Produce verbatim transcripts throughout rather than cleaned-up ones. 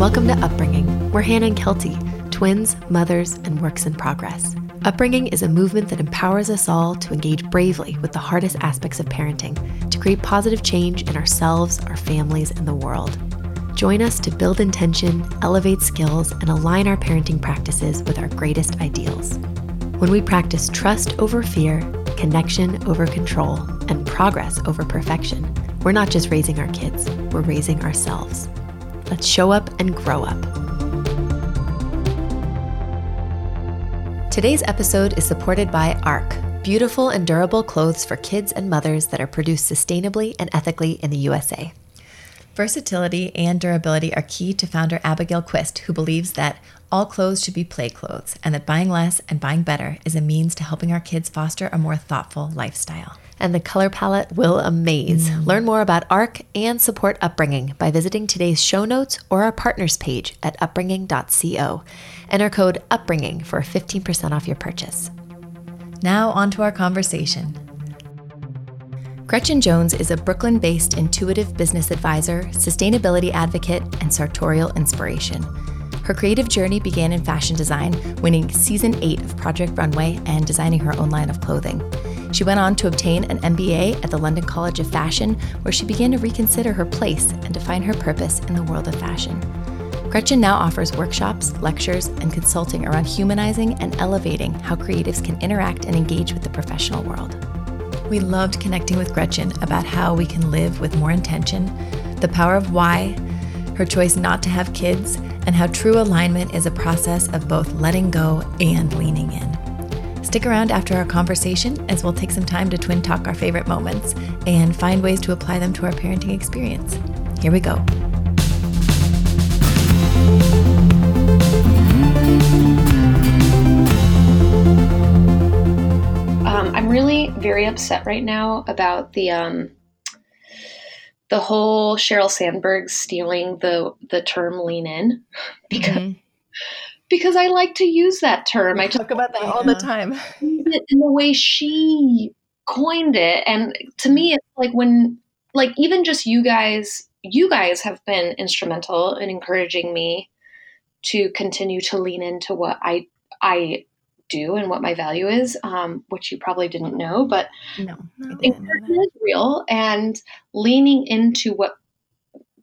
welcome to Upbringing. We're Hannah and Kelty, twins, mothers, and works in progress. Upbringing is a movement that empowers us all to engage bravely with the hardest aspects of parenting to create positive change in ourselves, our families, and the world. Join us to build intention, elevate skills, and align our parenting practices with our greatest ideals. When we practice trust over fear, connection over control, and progress over perfection, we're not just raising our kids, we're raising ourselves. Let's show up and grow up. Today's episode is supported by Arc, beautiful and durable clothes for kids and mothers that are produced sustainably and ethically in the U S A. Versatility and durability are key to founder Abigail Quist, who believes that all clothes should be play clothes and that buying less and buying better is a means to helping our kids foster a more thoughtful lifestyle. And the color palette will amaze. Mm. Learn more about Arc and support Upbringing by visiting today's show notes or our partners page at upbringing dot co. Enter code UPBRINGING for fifteen percent off your purchase. Now on to our conversation. Gretchen Jones is a Brooklyn-based intuitive business advisor, sustainability advocate, and sartorial inspiration. Her creative journey began in fashion design, winning season eight of Project Runway and designing her own line of clothing. She went on to obtain an M B A at the London College of Fashion, where she began to reconsider her place and define her purpose in the world of fashion. Gretchen now offers workshops, lectures, and consulting around humanizing and elevating how creatives can interact and engage with the professional world. We loved connecting with Gretchen about how we can live with more intention, the power of why, her choice not to have kids, and how true alignment is a process of both letting go and leaning in. Stick around after our conversation as we'll take some time to twin talk our favorite moments and find ways to apply them to our parenting experience. Here we go. Um, I'm really very upset right now about the um, the whole Sheryl Sandberg stealing the the term "lean in" because mm-hmm. because I like to use that term. We I talk about that all the time. In the way she coined it, and to me, it's like when like even just you guys. You guys have been instrumental in encouraging me to continue to lean into what I I do and what my value is, um, which you probably didn't know, but no, no, encouragement no, no. is real, and leaning into what,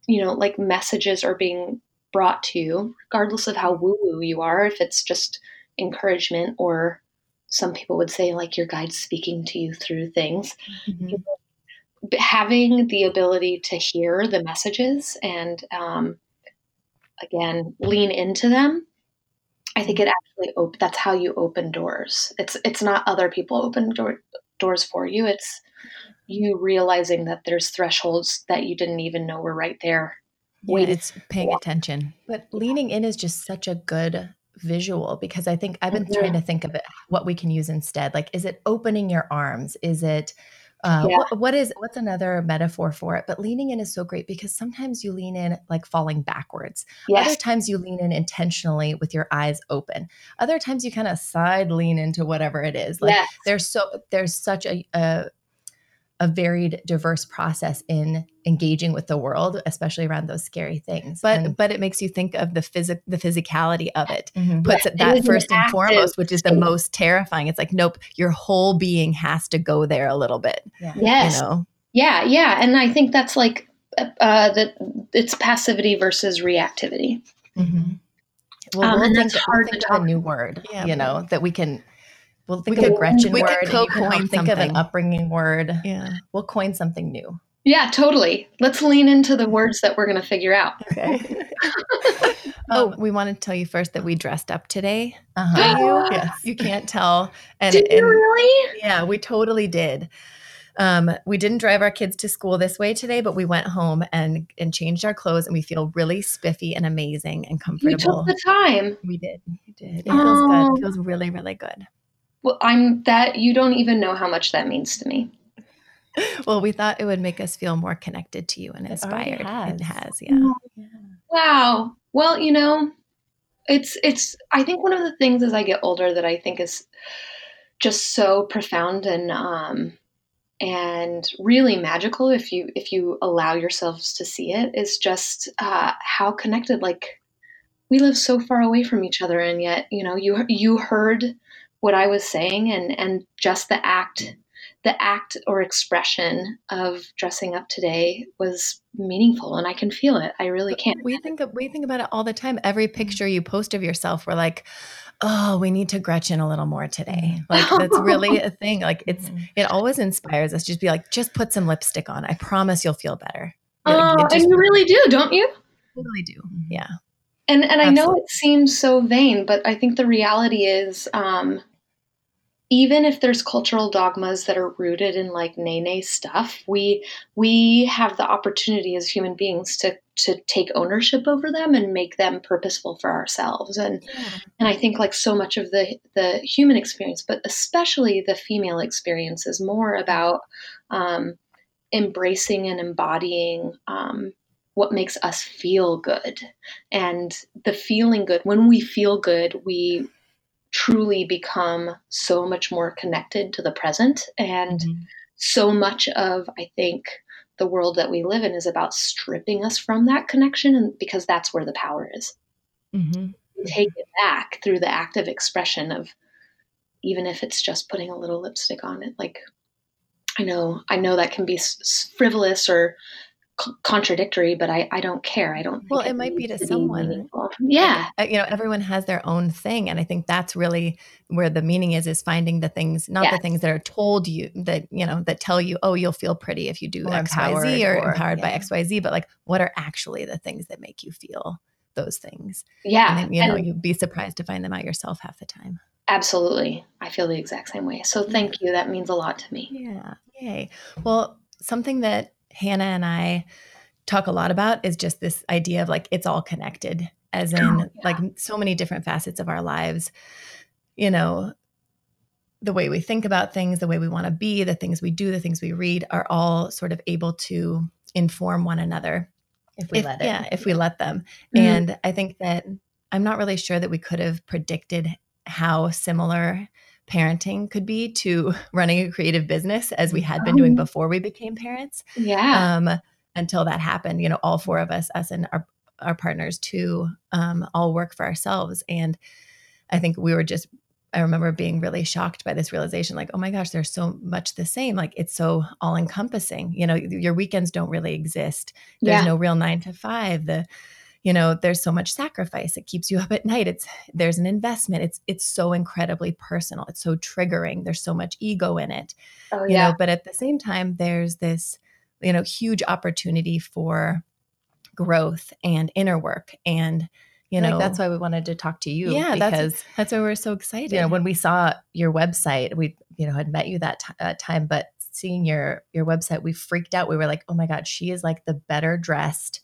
you know, like messages are being brought to you, regardless of how woo-woo you are, if it's just encouragement or some people would say like your guide's speaking to you through things. Mm-hmm. You know, having the ability to hear the messages and, um, again, lean into them. I think it actually, op- that's how you open doors. It's, it's not other people open door- doors for you. It's you realizing that there's thresholds that you didn't even know were right there. Yeah, it's paying yeah. attention. But leaning in is just such a good visual because I think I've been mm-hmm. trying to think of it, what we can use instead. Like, is it opening your arms? Is it, Uh, yeah. what, what is, what's another metaphor for it? But leaning in is so great because sometimes you lean in like falling backwards. Yes. Other times you lean in intentionally with your eyes open. Other times you kind of side lean into whatever it is. Like yes. there's so, there's such a, a, a varied, diverse process in engaging with the world, especially around those scary things. But and, but it makes you think of the phys- the physicality of it. Mm-hmm. Puts it that first and foremost, which is the most terrifying. It's like, nope, your whole being has to go there a little bit. Yeah. Yes. You know? Yeah, yeah. And I think that's like uh, that it's passivity versus reactivity. Mm-hmm. Well, um, we'll and think, that's hard we'll to talk. A new word. Yeah, you know, that we can. We'll think we of a Gretchen we word. We could co-coin Think of an upbringing word. Yeah. We'll coin something new. Yeah, totally. Let's lean into the words that we're going to figure out. Okay. Oh, we want to tell you first that we dressed up today. Uh-huh. Yes. You can't tell. And, did you and, really? Yeah, we totally did. Um, we didn't drive our kids to school this way today, but we went home and, and changed our clothes, and we feel really spiffy and amazing and comfortable. You took the time. We did. We did. It um, feels good. It feels really, really good. Well, I'm that you don't even know how much that means to me. Well, we thought it would make us feel more connected to you and inspired. It has. It has, yeah. yeah. Wow. Well, you know, it's it's. I think one of the things as I get older that I think is just so profound and um and really magical if you if you allow yourselves to see it is just uh, how connected like we live so far away from each other, and yet, you know, you you heard what I was saying, and and just the act, the act or expression of dressing up today was meaningful, and I can feel it. I really can. We think of, we think about it all the time. Every picture you post of yourself, we're like, oh, we need to Gretchen a little more today. Like, that's really a thing. Like, it's, it always inspires us. Just be like, just put some lipstick on. I promise you'll feel better. Oh, like, uh, and you really do, don't you? You really do. Yeah. And and Absolutely. I know it seems so vain, but I think the reality is, um, even if there's cultural dogmas that are rooted in like nay-nay stuff, we we have the opportunity as human beings to to take ownership over them and make them purposeful for ourselves. And yeah. and I think like so much of the the human experience, but especially the female experience, is more about um, embracing and embodying um, what makes us feel good. And the feeling good, when we feel good, we truly become so much more connected to the present. And mm-hmm. so much of, I think, the world that we live in is about stripping us from that connection, and because that's where the power is. Mm-hmm. Take it back through the active expression of, even if it's just putting a little lipstick on it. Like, I know, I know that can be frivolous or contradictory, but I, I don't care. I don't think well, it, it might be to, to someone. Meaningful. Yeah. Like, you know, everyone has their own thing. And I think that's really where the meaning is, is finding the things, not yeah. the things that are told you that, you know, that tell you, oh, you'll feel pretty if you do X, Y, Z, or empowered yeah. by X, Y, Z, but like, what are actually the things that make you feel those things? Yeah. And then, you and know, you'd be surprised to find them out yourself half the time. Absolutely. I feel the exact same way. So thank you. That means a lot to me. Yeah. Yay. Well, something that Hannah and I talk a lot about is just this idea of like, it's all connected, as in oh, yeah. like so many different facets of our lives, you know, the way we think about things, the way we want to be, the things we do, the things we read are all sort of able to inform one another. If we if, let it. Yeah, if we let them. Mm-hmm. And I think that I'm not really sure that we could have predicted how similar parenting could be to running a creative business as we had been doing before we became parents. Yeah. Um, until that happened, you know, all four of us, us and our, our partners too, um, all work for ourselves. And I think we were just, I remember being really shocked by this realization, like, oh my gosh, there's so much the same. Like, it's so all encompassing, you know, your weekends don't really exist. There's yeah. no real nine to five. The, you know, there's so much sacrifice. It keeps you up at night. It's, there's an investment. It's, it's so incredibly personal. It's so triggering. There's so much ego in it, oh, yeah. you know, but at the same time, there's this, you know, huge opportunity for growth and inner work. And, you know, like, that's why we wanted to talk to you. Yeah, because that's, that's why we're so excited. You know, when we saw your website, we, you know, had met you that t- uh, time, but seeing your, your website, we freaked out. We were like, oh my God, she is like the better dressed,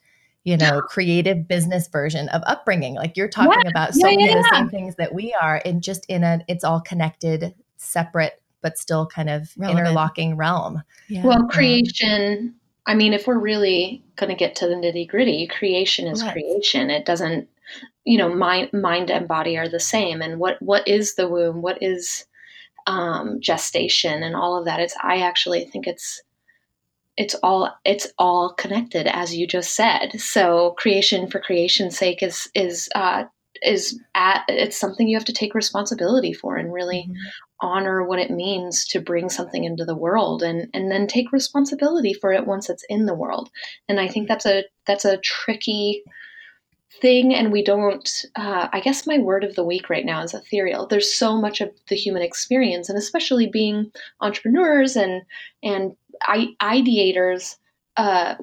you know, creative business version of Upbringing. Like, you're talking yeah, about so yeah, many yeah. of the same things that we are, in just in a, it's all connected, separate, but still kind of relevant, interlocking realm. Yeah. Well, creation, I mean, if we're really going to get to the nitty gritty, creation is right. creation. It doesn't, you know, mind, mind and body are the same. And what, what is the womb? What is um, gestation and all of that? It's, I actually think it's, It's all it's all connected, as you just said. So creation for creation's sake is is uh, is at, it's something you have to take responsibility for and really mm-hmm. honor what it means to bring something into the world, and and then take responsibility for it once it's in the world. And I think that's a that's a tricky thing, and we don't. Uh, I guess my word of the week right now is ethereal. There's so much of the human experience, and especially being entrepreneurs and and I, ideators, uh,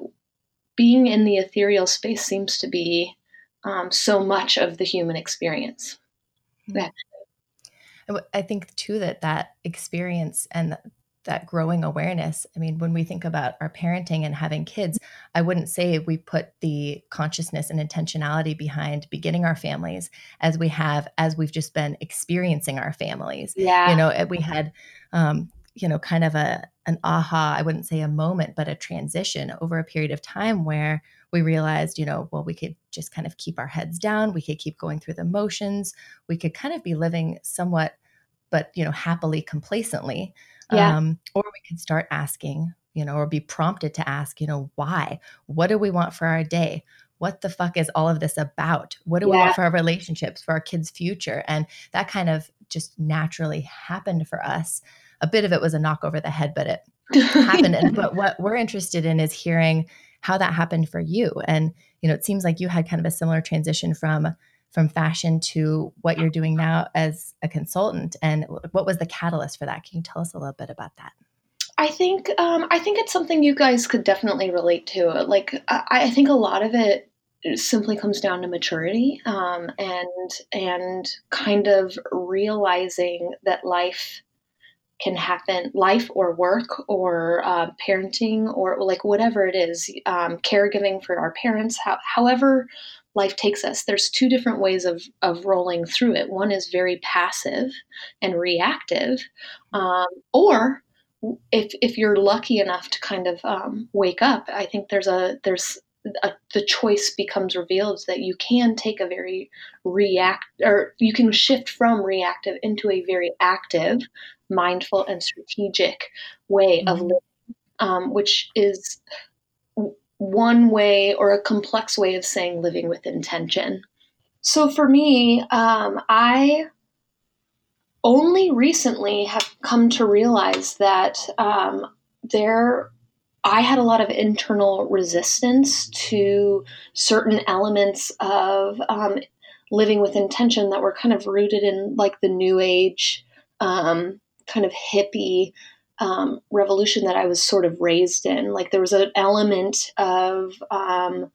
being in the ethereal space seems to be um, so much of the human experience. Yeah. I think too that that experience and that growing awareness, I mean, when we think about our parenting and having kids, I wouldn't say we put the consciousness and intentionality behind beginning our families as we have, as we've just been experiencing our families. Yeah. You know, we had, um, you know, kind of a, an aha, I wouldn't say a moment, but a transition over a period of time where we realized, you know, well, we could just kind of keep our heads down. We could keep going through the motions. We could kind of be living somewhat, but, you know, happily, complacently. Yeah. Um, or we could start asking, you know, or be prompted to ask, you know, why? What do we want for our day? what the fuck is all of this about? What do yeah. we want for our relationships, for our kids' future? And that kind of just naturally happened for us. A bit of it was a knock over the head, but it happened. And but what we're interested in is hearing how that happened for you. And, you know, it seems like you had kind of a similar transition from from fashion to what you're doing now as a consultant. And what was the catalyst for that? Can you tell us a little bit about that? I think, um, I think it's something you guys could definitely relate to. Like, I, I think a lot of it simply comes down to maturity, um, and, and kind of realizing that life can happen, life or work or uh, parenting or like whatever it is, um, caregiving for our parents, how, however life takes us. There's two different ways of, of rolling through it. One is very passive and reactive, um, or if, if you're lucky enough to kind of, um, wake up, I think there's a, there's a, the choice becomes revealed that you can take a very react or you can shift from reactive into a very active, mindful and strategic way mm-hmm. of living, um, which is one way or a complex way of saying living with intention. So for me, um, I, only recently have come to realize that um, there, I had a lot of internal resistance to certain elements of um, living with intention that were kind of rooted in like the new age, um, kind of hippie um, revolution that I was sort of raised in. Like there was an element of um,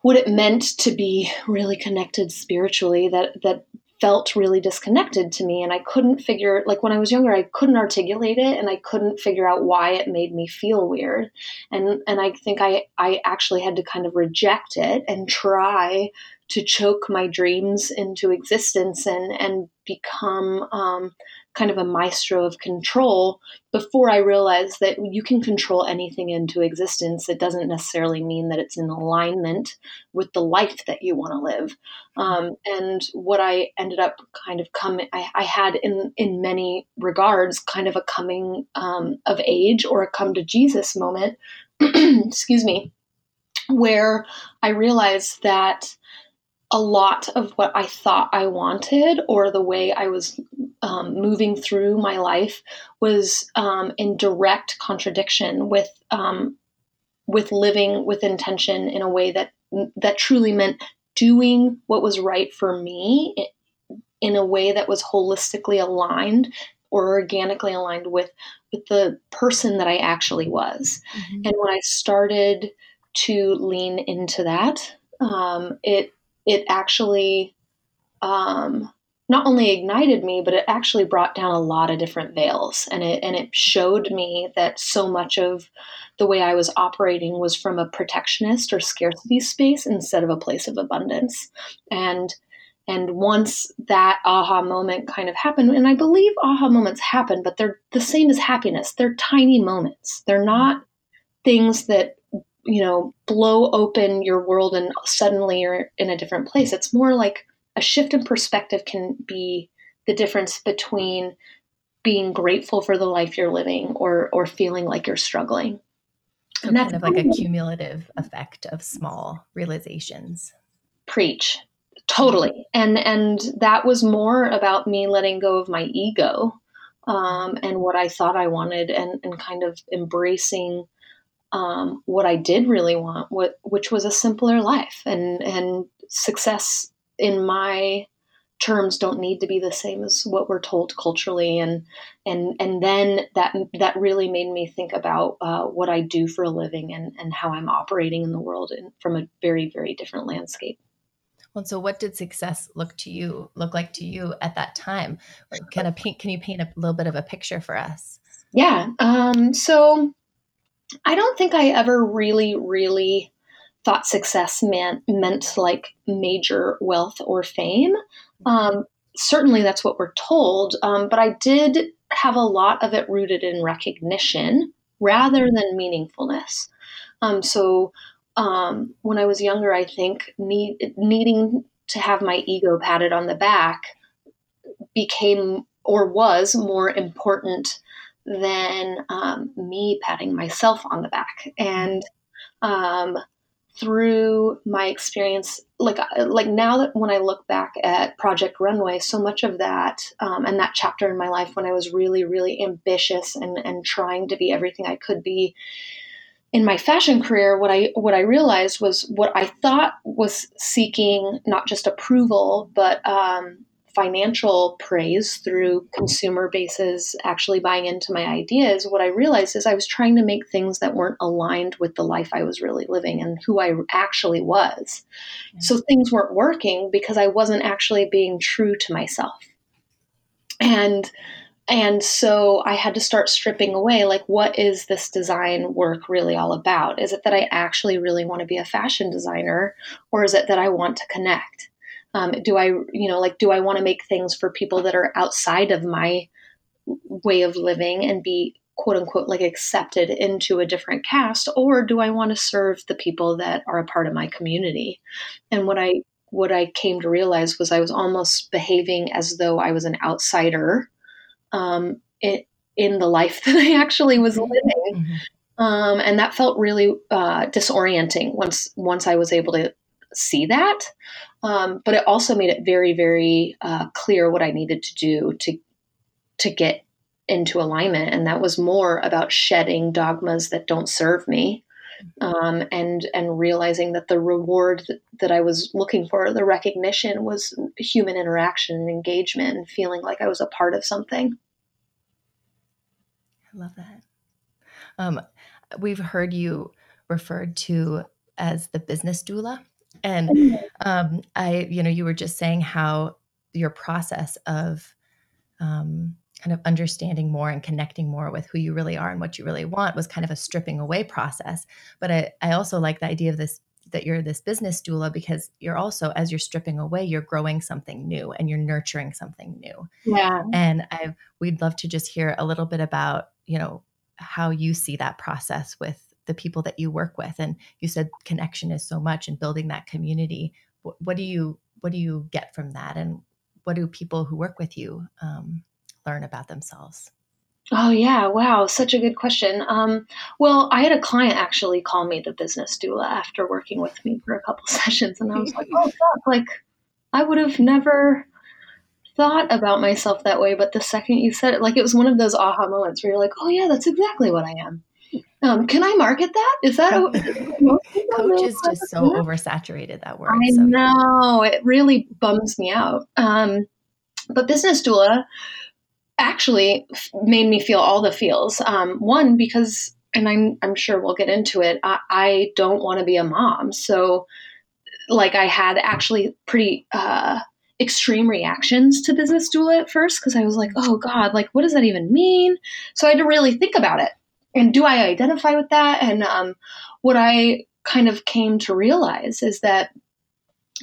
what it meant to be really connected spiritually that that. felt really disconnected to me. And I couldn't figure, like when I was younger, I couldn't articulate it and I couldn't figure out why it made me feel weird. And and I think I, I actually had to kind of reject it and try to choke my dreams into existence and, and become um, kind of a maestro of control before I realized that you can control anything into existence. It doesn't necessarily mean that it's in alignment with the life that you want to live. Um, and what I ended up kind of coming, I had in, in many regards, kind of a coming um, of age or a come to Jesus moment, excuse me, where I realized that a lot of what I thought I wanted or the way I was um, moving through my life was um, in direct contradiction with um, with living with intention in a way that that truly meant doing what was right for me in a way that was holistically aligned or organically aligned with, with the person that I actually was. Mm-hmm. And when I started to lean into that, um, it It actually um, not only ignited me, but it actually brought down a lot of different veils, and it and it showed me that so much of the way I was operating was from a protectionist or scarcity space instead of a place of abundance. And and once that aha moment kind of happened, and I believe aha moments happen, but they're the same as happiness. They're tiny moments. They're not things that, you know, blow open your world and suddenly you're in a different place. It's more like a shift in perspective can be the difference between being grateful for the life you're living or, or feeling like you're struggling. So and that's kind of like a cumulative effect of small realizations. Preach. Totally. And, and that was more about me letting go of my ego, um, and what I thought I wanted and, and kind of embracing Um, what I did really want, what, which was a simpler life, and, and success in my terms don't need to be the same as what we're told culturally. And, and, and then that, that really made me think about uh, what I do for a living and, and how I'm operating in the world in, from a very, very different landscape. Well, so what did success look to you, look like to you at that time? Can a paint, can you paint a little bit of a picture for us? Yeah. Um, so I don't think I ever really, really thought success meant, meant like major wealth or fame. Um, certainly that's what we're told. Um, but I did have a lot of it rooted in recognition rather than meaningfulness. Um, so um, when I was younger, I think need, needing to have my ego patted on the back became or was more important than um, me patting myself on the back. And um, through my experience, like like now that when I look back at Project Runway, so much of that um, and that chapter in my life when I was really, really ambitious and, and trying to be everything I could be in my fashion career, what I what I realized was what I thought was seeking not just approval, but um, financial praise through consumer bases actually buying into my ideas. What I realized is I was trying to make things that weren't aligned with the life I was really living and who I actually was. Mm-hmm. So things weren't working because I wasn't actually being true to myself. And And so I had to start stripping away, like, what is this design work really all about? Is it that I actually really want to be a fashion designer, or is it that I want to connect? Um, do I, you know, like, do I want to make things for people that are outside of my way of living and be, quote unquote, like accepted into a different caste, or do I want to serve the people that are a part of my community? And what I, what I came to realize was I was almost behaving as though I was an outsider Um, it, in the life that I actually was living. Mm-hmm. Um, and that felt really uh, disorienting once once I was able to see that. Um, but it also made it very, very uh, clear what I needed to do to to get into alignment. And that was more about shedding dogmas that don't serve me, um, and, and realizing that the reward that, that I was looking for, the recognition, was human interaction and engagement and feeling like I was a part of something. I love that. Um, we've heard you referred to as the business doula. And um, I, you know, you were just saying how your process of um, kind of understanding more and connecting more with who you really are and what you really want was kind of a stripping away process. But I, I also like the idea of this, that you're this business doula, because you're also, as you're stripping away, you're growing something new and you're nurturing something new. Yeah. And I, we'd love to just hear a little bit about, you know, how you see that process with the people that you work with. And you said connection is so much, and building that community. What, what do you, what do you get from that? And what do people who work with you um, learn about themselves? Oh yeah. Wow. Such a good question. Um, well, I had a client actually call me the business doula after working with me for a couple sessions. And I was like, oh, fuck. Like, I would have never thought about myself that way. But the second you said it, like, it was one of those aha moments where you're like, oh yeah, that's exactly what I am. Um, can I market that? Is that a, coach is just so that? Oversaturated, that word. I so. know. It really bums me out. Um, but business doula actually made me feel all the feels. Um, one, because, and I'm, I'm sure we'll get into it, I, I don't want to be a mom. So like I had actually pretty uh, extreme reactions to business doula at first, because I was like, oh God, like, what does that even mean? So I had to really think about it. And do I identify with that? And um, what I kind of came to realize is that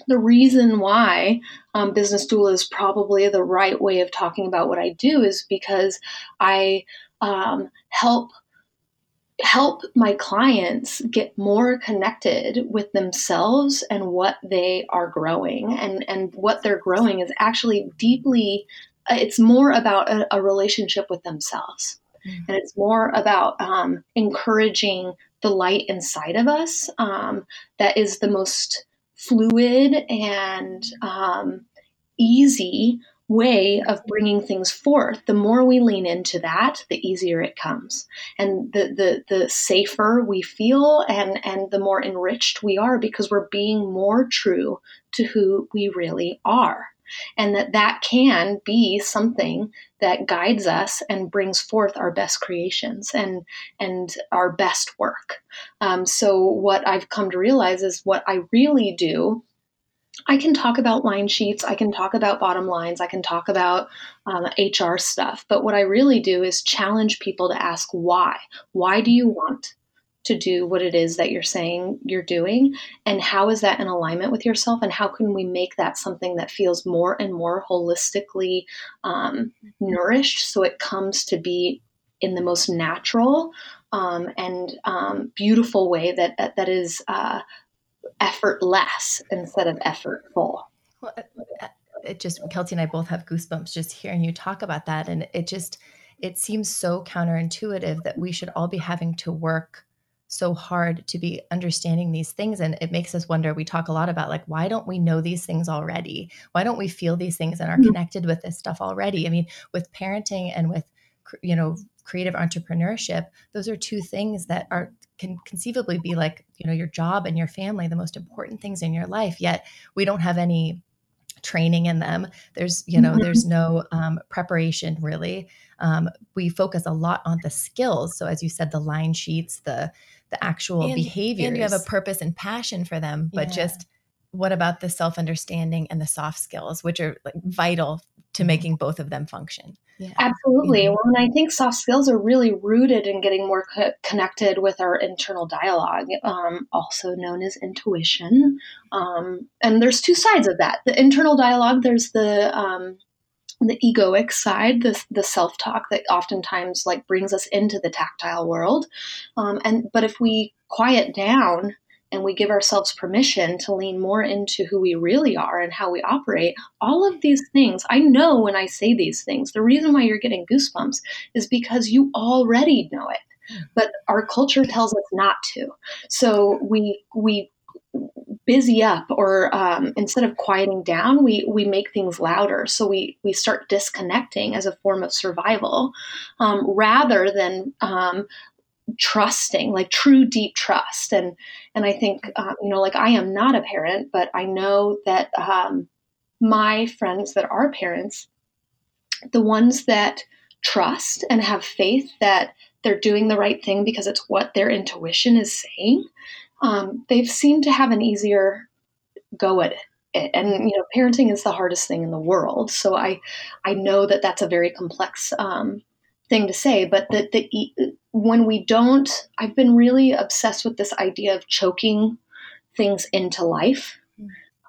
the reason why um, business doula is probably the right way of talking about what I do is because I um, help help my clients get more connected with themselves and what they are growing, and and what they're growing is actually deeply. It's more about a, a relationship with themselves, mm-hmm. and it's more about um, encouraging the light inside of us um, that is the most fluid and um, easy way of bringing things forth. The more we lean into that, the easier it comes, and the the the safer we feel, and and the more enriched we are, because we're being more true to who we really are, and that that can be something that guides us and brings forth our best creations and and our best work. Um, so what I've come to realize is what I really do, I can talk about line sheets, I can talk about bottom lines, I can talk about um, H R stuff, but what I really do is challenge people to ask why. Why do you want to do what it is that you're saying you're doing, and how is that in alignment with yourself, and how can we make that something that feels more and more holistically um, nourished, so it comes to be in the most natural um, and um, beautiful way that that, that is uh, effortless instead of effortful. Well, it just, Kelty and I both have goosebumps just hearing you talk about that, and it just it seems so counterintuitive that we should all be having to work so hard to be understanding these things. And it makes us wonder, we talk a lot about like, why don't we know these things already? Why don't we feel these things and are connected with this stuff already? I mean, with parenting and with, you know, creative entrepreneurship, those are two things that are can conceivably be like, you know, your job and your family, the most important things in your life, yet we don't have any training in them. There's, you know, mm-hmm. there's no um, preparation really. Um, we focus a lot on the skills. So as you said, the line sheets, the, the actual and, behaviors. And you have a purpose and passion for them, but yeah. just what about the self-understanding and the soft skills, which are like, vital to making both of them function? Yeah. Absolutely. Yeah. Well, and I think soft skills are really rooted in getting more co- connected with our internal dialogue, um, also known as intuition. Um, and there's two sides of that. The internal dialogue, there's the um, the egoic side, the, the self-talk that oftentimes like brings us into the tactile world. Um, and but if we quiet down and we give ourselves permission to lean more into who we really are and how we operate, all of these things, I know when I say these things, the reason why you're getting goosebumps is because you already know it, but our culture tells us not to. So we we busy up or um, instead of quieting down, we we make things louder. So we we start disconnecting as a form of survival um, rather than um, trusting, like true deep trust. And, and I think, um, you know, like I am not a parent, but I know that, um, my friends that are parents, the ones that trust and have faith that they're doing the right thing because it's what their intuition is saying, um, they've seemed to have an easier go at it. And, you know, parenting is the hardest thing in the world. So I, I know that that's a very complex, um, thing to say, but that the, when we don't, I've been really obsessed with this idea of choking things into life.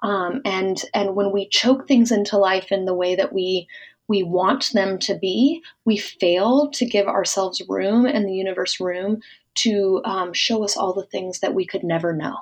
Um, and, and when we choke things into life in the way that we, we want them to be, we fail to give ourselves room and the universe room to um, show us all the things that we could never know.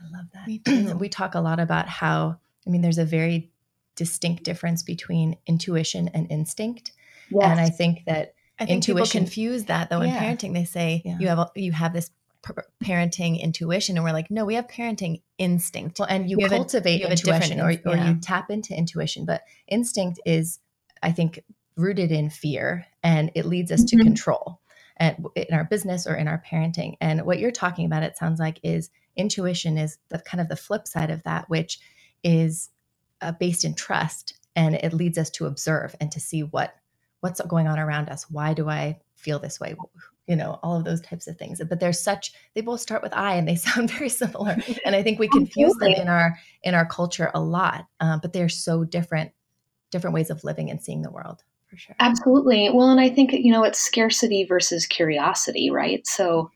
I love that. We do. We talk a lot about how, I mean, there's a very distinct difference between intuition and instinct. Yes. And I think that I think intuition, people confuse that though. In yeah. parenting, they say yeah. you have you have this per- parenting intuition, and we're like, no, we have parenting instinct. Well, and you, you cultivate a, you intuition, or, or yeah. you tap into intuition. But instinct is, I think, rooted in fear, and it leads us mm-hmm. to control, and in our business or in our parenting. And what you're talking about, it sounds like, is intuition is the kind of the flip side of that, which is uh, based in trust, and it leads us to observe and to see what. What's going on around us? Why do I feel this way? You know, all of those types of things. But they're such, they both start with I and they sound very similar. And I think we confuse Absolutely. them in our, in our culture a lot, uh, but they're so different, different ways of living and seeing the world. For sure. Absolutely. Well, and I think, you know, it's scarcity versus curiosity, right? So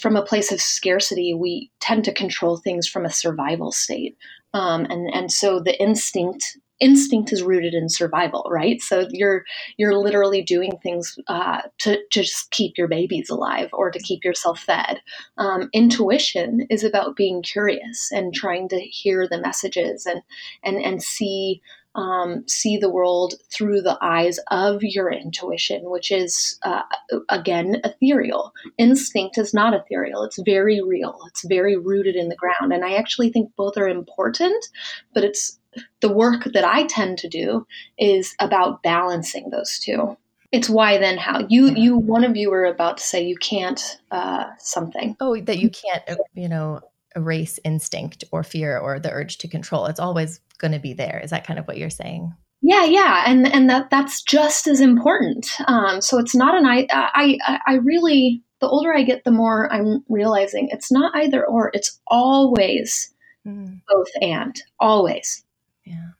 from a place of scarcity, we tend to control things from a survival state. Um, and, and so the instinct Instinct is rooted in survival, right? So you're you're literally doing things uh, to, to just keep your babies alive or to keep yourself fed. Um, intuition is about being curious and trying to hear the messages and and and see um, see the world through the eyes of your intuition, which is uh, again ethereal. Instinct is not ethereal; it's very real. It's very rooted in the ground, and I actually think both are important, but it's. The work that I tend to do is about balancing those two. It's why then how. You, you, one of you were about to say you can't uh, something. Oh, that you can't, you know, erase instinct or fear or the urge to control. It's always going to be there. Is that kind of what you're saying? Yeah, yeah. And and that that's just as important. Um, so it's not an I, I, I really, the older I get, the more I'm realizing it's not either or. It's always mm. both and, always. Yeah.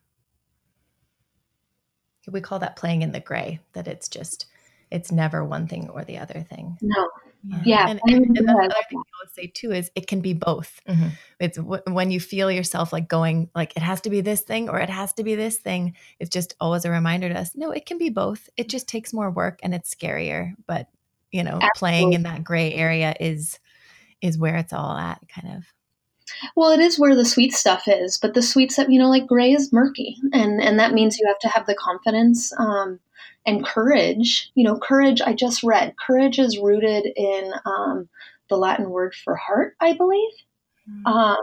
We call that playing in the gray, that it's just, it's never one thing or the other thing. No. Yeah. yeah. And, and, and the other thing I would say too is it can be both. Mm-hmm. It's w- when you feel yourself like going, like it has to be this thing or it has to be this thing. It's just always a reminder to us, no, it can be both. It just takes more work and it's scarier. But, you know, Absolutely. playing in that gray area is, is where it's all at kind of. Well, it is where the sweet stuff is, but the sweet stuff, you know, like gray is murky. And, and that means you have to have the confidence um, and courage, you know, courage. I just read courage is rooted in um, the Latin word for heart, I believe. Mm-hmm. Um,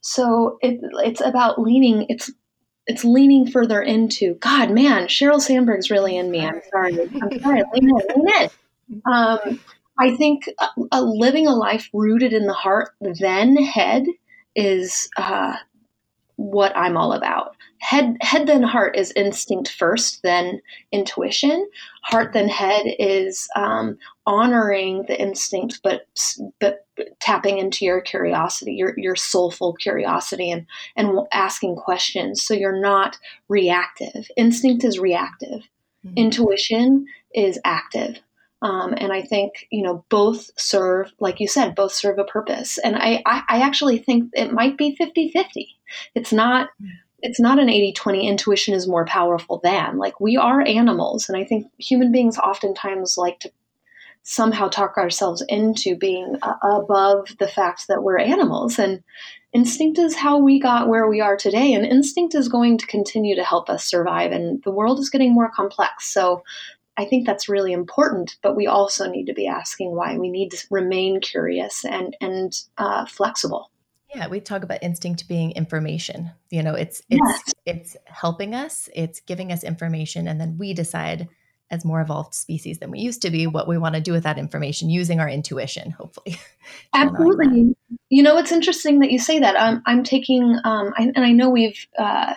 so it, it's about leaning. It's it's leaning further into God, man. Sheryl Sandberg's really in me. I'm sorry. I'm sorry. Lean in. Lean in. Um, I think a, a living a life rooted in the heart, then head, is uh, what I'm all about. Head, head, then heart is instinct first, then intuition. Heart, then head is um, honoring the instinct, but but tapping into your curiosity, your your soulful curiosity, and and asking questions. So you're not reactive. Instinct is reactive. Mm-hmm. Intuition is active. Um, and I think, you know, both serve, like you said, both serve a purpose. And I, I, I actually think it might be fifty-fifty. It's not, it's not an eighty-twenty. Intuition is more powerful than, like, we are animals. And I think human beings oftentimes like to somehow talk ourselves into being uh, above the fact that we're animals. And instinct is how we got where we are today. And instinct is going to continue to help us survive. And the world is getting more complex. So I think that's really important, but we also need to be asking why. We need to remain curious and and uh, flexible. Yeah, we talk about instinct being information. You know, it's it's yes. it's helping us, it's giving us information, and then we decide, as more evolved species than we used to be, what we want to do with that information using our intuition, hopefully. Absolutely. You know, it's interesting that you say that. Um, I'm taking, um, I, and I know we've. Uh,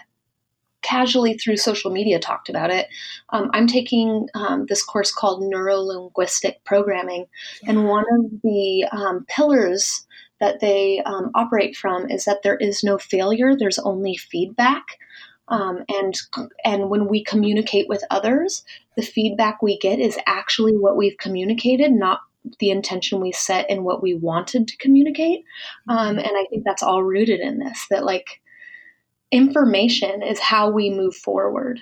casually through social media talked about it. Um, I'm taking um, this course called Neuro Linguistic Programming. Yeah. And one of the um, pillars that they um, operate from is that there is no failure. There's only feedback. Um, and, and when we communicate with others, the feedback we get is actually what we've communicated, not the intention we set and what we wanted to communicate. Um, and I think that's all rooted in this, that like, information is how we move forward.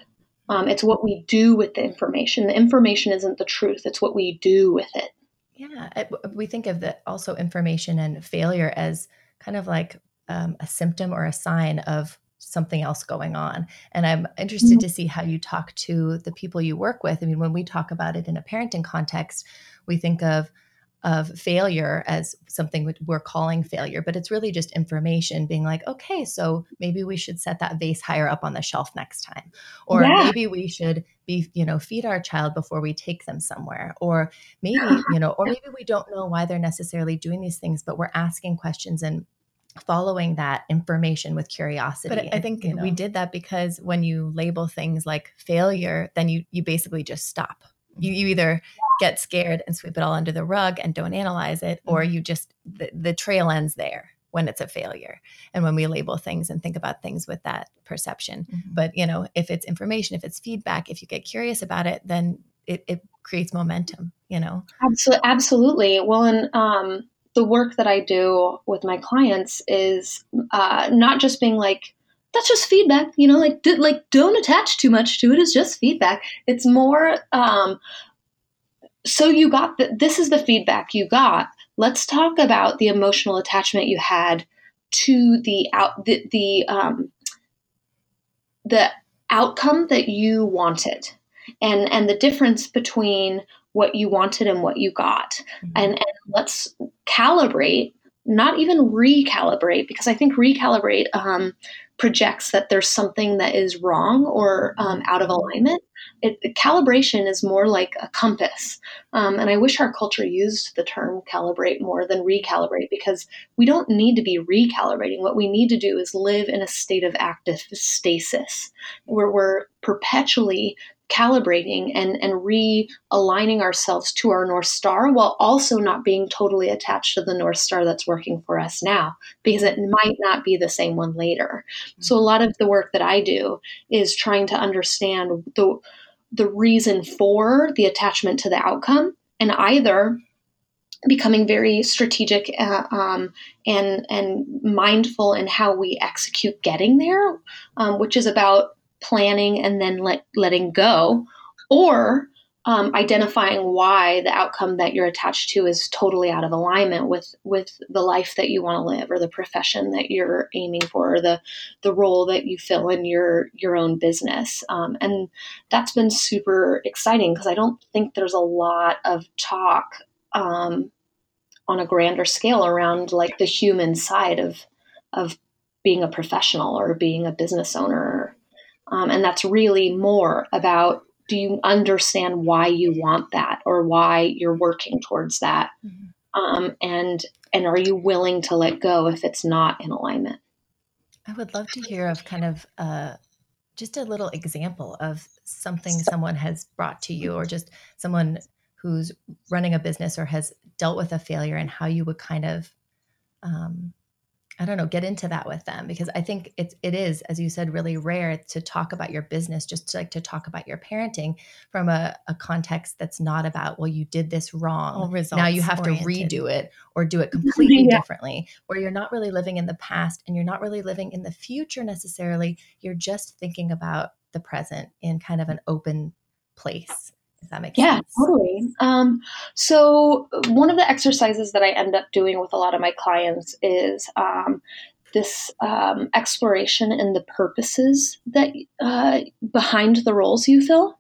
Um, it's what we do with the information. The information isn't the truth. It's what we do with it. Yeah. We think of the also information and failure as kind of like um, a symptom or a sign of something else going on. And I'm interested mm-hmm. to see how you talk to the people you work with. I mean, when we talk about it in a parenting context, we think of of failure as something we're calling failure, but it's really just information being like, okay, so maybe we should set that vase higher up on the shelf next time, or yeah. maybe we should be, you know, feed our child before we take them somewhere, or maybe, yeah. you know, or maybe we don't know why they're necessarily doing these things, but we're asking questions and following that information with curiosity. But I think and, you know, we did that because when you label things like failure, then you, you basically just stop. You you either get scared and sweep it all under the rug and don't analyze it, or you just, the, the trail ends there when it's a failure. And when we label things and think about things with that perception, mm-hmm. but you know, if it's information, if it's feedback, if you get curious about it, then it, it creates momentum, you know? Absolutely. Absolutely. Well, and, um, the work that I do with my clients is, uh, not just being like, that's just feedback, you know, like, d- like don't attach too much to it. It's just feedback. It's more, um, so you got, the, this is the feedback you got. Let's talk about the emotional attachment you had to the out, the, the, um, the outcome that you wanted, and, and the difference between what you wanted and what you got. Mm-hmm. And, and let's calibrate, not even recalibrate, because I think recalibrate, um, projects that there's something that is wrong or um, out of alignment. It, it, calibration is more like a compass. Um, and I wish our culture used the term calibrate more than recalibrate, because we don't need to be recalibrating. What we need to do is live in a state of active stasis, where we're perpetually calibrating and, and realigning ourselves to our North Star, while also not being totally attached to the North Star that's working for us now, because it might not be the same one later. So a lot of the work that I do is trying to understand the the reason for the attachment to the outcome, and either becoming very strategic uh, um, and and mindful in how we execute getting there, um, which is about planning and then let, letting go, or um, identifying why the outcome that you're attached to is totally out of alignment with, with the life that you want to live, or the profession that you're aiming for, or the, the role that you fill in your, your own business. Um, and that's been super exciting, because I don't think there's a lot of talk um, on a grander scale around like the human side of of being a professional or being a business owner. Um, and that's really more about, do you understand why you want that or why you're working towards that? Mm-hmm. Um, and and are you willing to let go if it's not in alignment? I would love to hear of kind of uh, just a little example of something someone has brought to you, or just someone who's running a business or has dealt with a failure, and how you would kind of, um, I don't know, get into that with them. Because I think it's, it is, as you said, really rare to talk about your business, just to, like to talk about your parenting from a, a context that's not about, well, you did this wrong. Now you have oriented. to redo it or do it completely yeah. differently, where you're not really living in the past and you're not really living in the future necessarily. You're just thinking about the present in kind of an open place. If that makes yeah, sense. Yeah, totally. Um, so one of the exercises that I end up doing with a lot of my clients is um, this um, exploration in the purposes that uh, behind the roles you fill.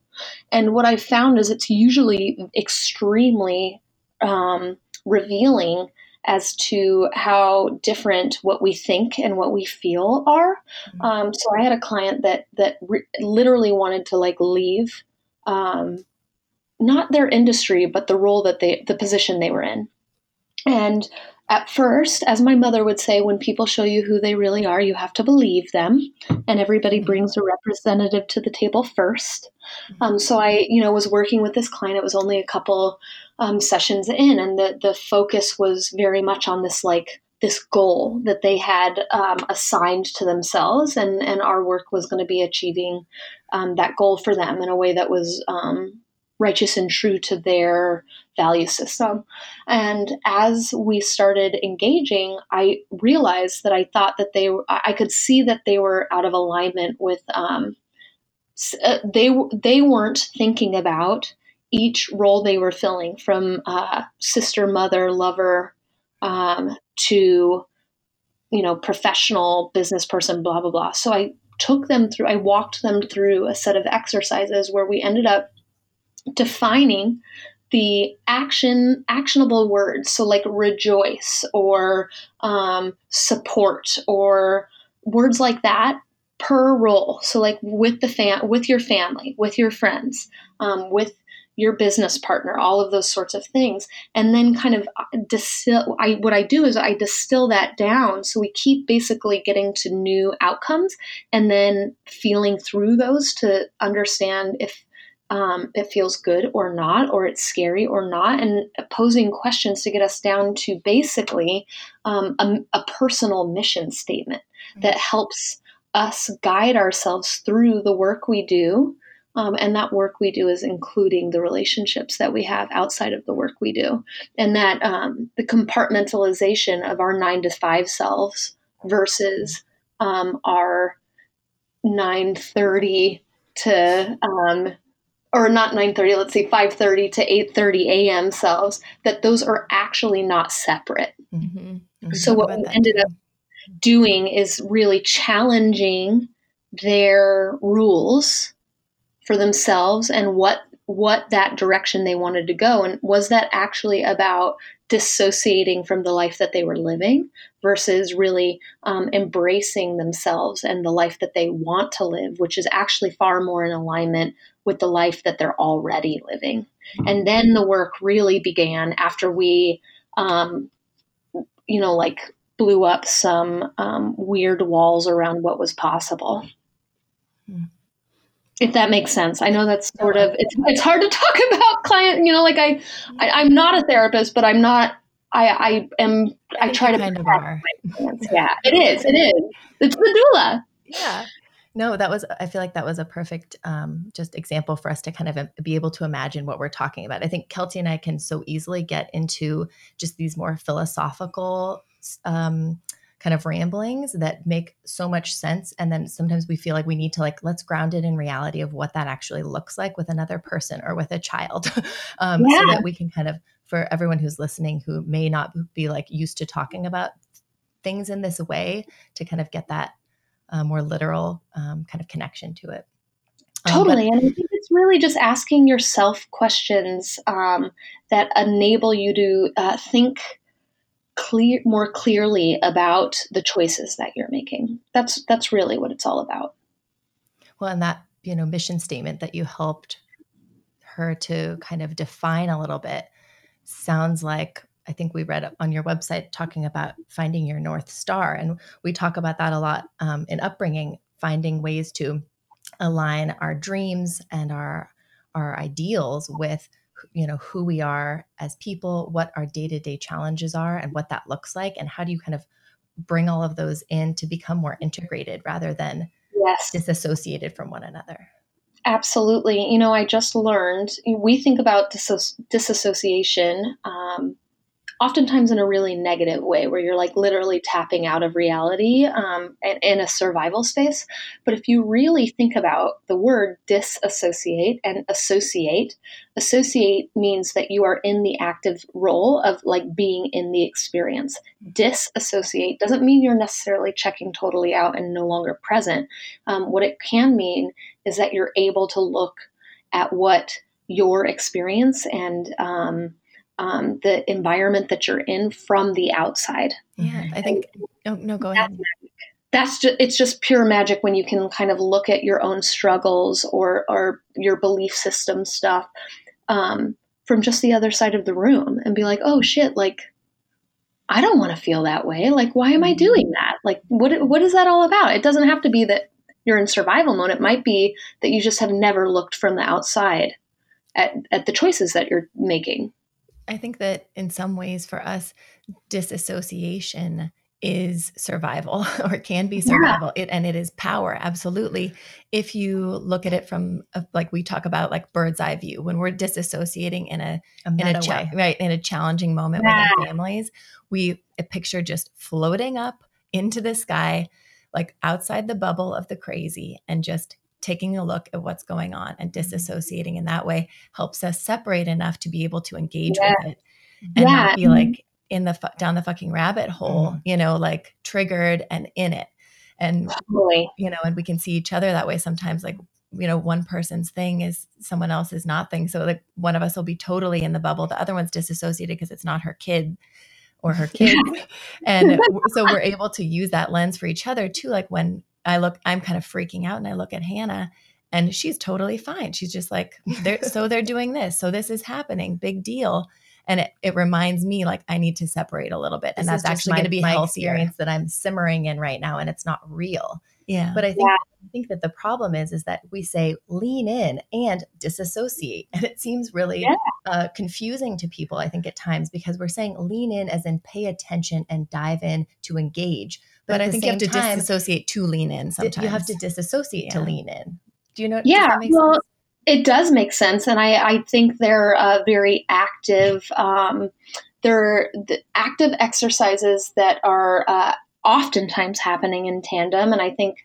And what I've found is it's usually extremely um, revealing as to how different what we think and what we feel are. Mm-hmm. Um, so I had a client that that re- literally wanted to like leave. Um, not their industry, but the role that they, the position they were in. And at first, as my mother would say, when people show you who they really are, you have to believe them. And everybody brings a representative to the table first. Um, so I, you know, was working with this client. It was only a couple um, sessions in, and the, the focus was very much on this, like this goal that they had um, assigned to themselves, and, and our work was going to be achieving um, that goal for them in a way that was, um, righteous and true to their value system. And as we started engaging, I realized that I thought that they were, I could see that they were out of alignment with, um, they, they weren't thinking about each role they were filling, from uh, sister, mother, lover, um, to, you know, professional, business person, blah, blah, blah. So I took them through, I walked them through a set of exercises where we ended up defining the action, actionable words. So like rejoice or um, support or words like that per role. So like with the fam- with your family, with your friends, um, with your business partner, all of those sorts of things. And then kind of distill, I, what I do is I distill that down. So we keep basically getting to new outcomes and then feeling through those to understand if Um, it feels good or not, or it's scary or not, and posing questions to get us down to basically um, a, a personal mission statement mm-hmm. that helps us guide ourselves through the work we do. Um, and that work we do is including the relationships that we have outside of the work we do. And that um, the compartmentalization of our nine to five selves versus um, our nine thirty to... Um, or not nine thirty, let's say five thirty to eight thirty a.m. selves, that those are actually not separate. Mm-hmm. Mm-hmm. So what we ended up doing is really challenging their rules for themselves and what what that direction they wanted to go. And was that actually about dissociating from the life that they were living versus really um, embracing themselves and the life that they want to live, which is actually far more in alignment with the life that they're already living. And then the work really began after we, um, you know, like blew up some um, weird walls around what was possible. Mm. If that makes sense. I know that's sort of, it's, it's hard to talk about client, you know, like I, I I'm not a therapist, but I'm not, I, I am, I, I try to. Kind of are. Yeah, it is. It is. It's the doula. Yeah. No, that was, I feel like that was a perfect um, just example for us to kind of be able to imagine what we're talking about. I think Kelty and I can so easily get into just these more philosophical um, kind of ramblings that make so much sense. And then sometimes we feel like we need to like, let's ground it in reality of what that actually looks like with another person or with a child um, yeah. so that we can kind of, for everyone who's listening, who may not be like used to talking about things in this way, to kind of get that Uh, more literal um, kind of connection to it. Um, totally. But- and I think it's really just asking yourself questions um, that enable you to uh, think clear more clearly about the choices that you're making. That's that's really what it's all about. Well, and that, you know, mission statement that you helped her to kind of define a little bit sounds like, I think we read on your website talking about finding your North Star. And we talk about that a lot um, in Upbringing, finding ways to align our dreams and our our ideals with, you know, who we are as people, what our day-to-day challenges are and what that looks like. And how do you kind of bring all of those in to become more integrated rather than yes. disassociated from one another? Absolutely. You know, I just learned, we think about disso- disassociation um, oftentimes in a really negative way where you're like literally tapping out of reality um, and in a survival space. But if you really think about the word disassociate and associate, associate means that you are in the active role of like being in the experience. Disassociate doesn't mean you're necessarily checking totally out and no longer present. Um, what it can mean is that you're able to look at what your experience and, um, Um, the environment that you're in from the outside. Yeah, I think, no, no, go ahead. That's just, it's just pure magic when you can kind of look at your own struggles or, or your belief system stuff um, from just the other side of the room and be like, oh shit, like, I don't want to feel that way. Like, why am I doing that? Like, what what is that all about? It doesn't have to be that you're in survival mode. It might be that you just have never looked from the outside at, at the choices that you're making. I think that in some ways for us, disassociation is survival or can be survival. Yeah. It, and it is power. Absolutely. If you look at it from a, like we talk about like bird's eye view, when we're disassociating in a, a in a cha- right in a challenging moment yeah. with our families, we picture just floating up into the sky, like outside the bubble of the crazy and just taking a look at what's going on and disassociating in that way helps us separate enough to be able to engage yeah. with it and yeah. not be like in the, down the fucking rabbit hole, mm-hmm. you know, like triggered and in it. And, totally. you know, and we can see each other that way sometimes, like, you know, one person's thing is someone else's not thing. So like one of us will be totally in the bubble. The other one's disassociated because it's not her kid or her kids. Yeah. And so we're able to use that lens for each other too. Like when, I look, I'm kind of freaking out and I look at Hannah and she's totally fine. She's just like, they're, so they're doing this. So this is happening. Big deal. And it, it reminds me like I need to separate a little bit. And this that's actually going to be my healthier. Experience that I'm simmering in right now. And it's not real. Yeah. But I think, yeah. I think that the problem is, is that we say lean in and disassociate. And it seems really yeah. uh, confusing to people, I think at times, because we're saying lean in as in pay attention and dive in to engage. But, but I think you have to time, disassociate to lean in sometimes. You have to disassociate yeah. to lean in. Do you know? Yeah, that make well, sense? It does make sense. And I, I think they're uh, very active. Um, they're the active exercises that are uh, oftentimes happening in tandem. And I think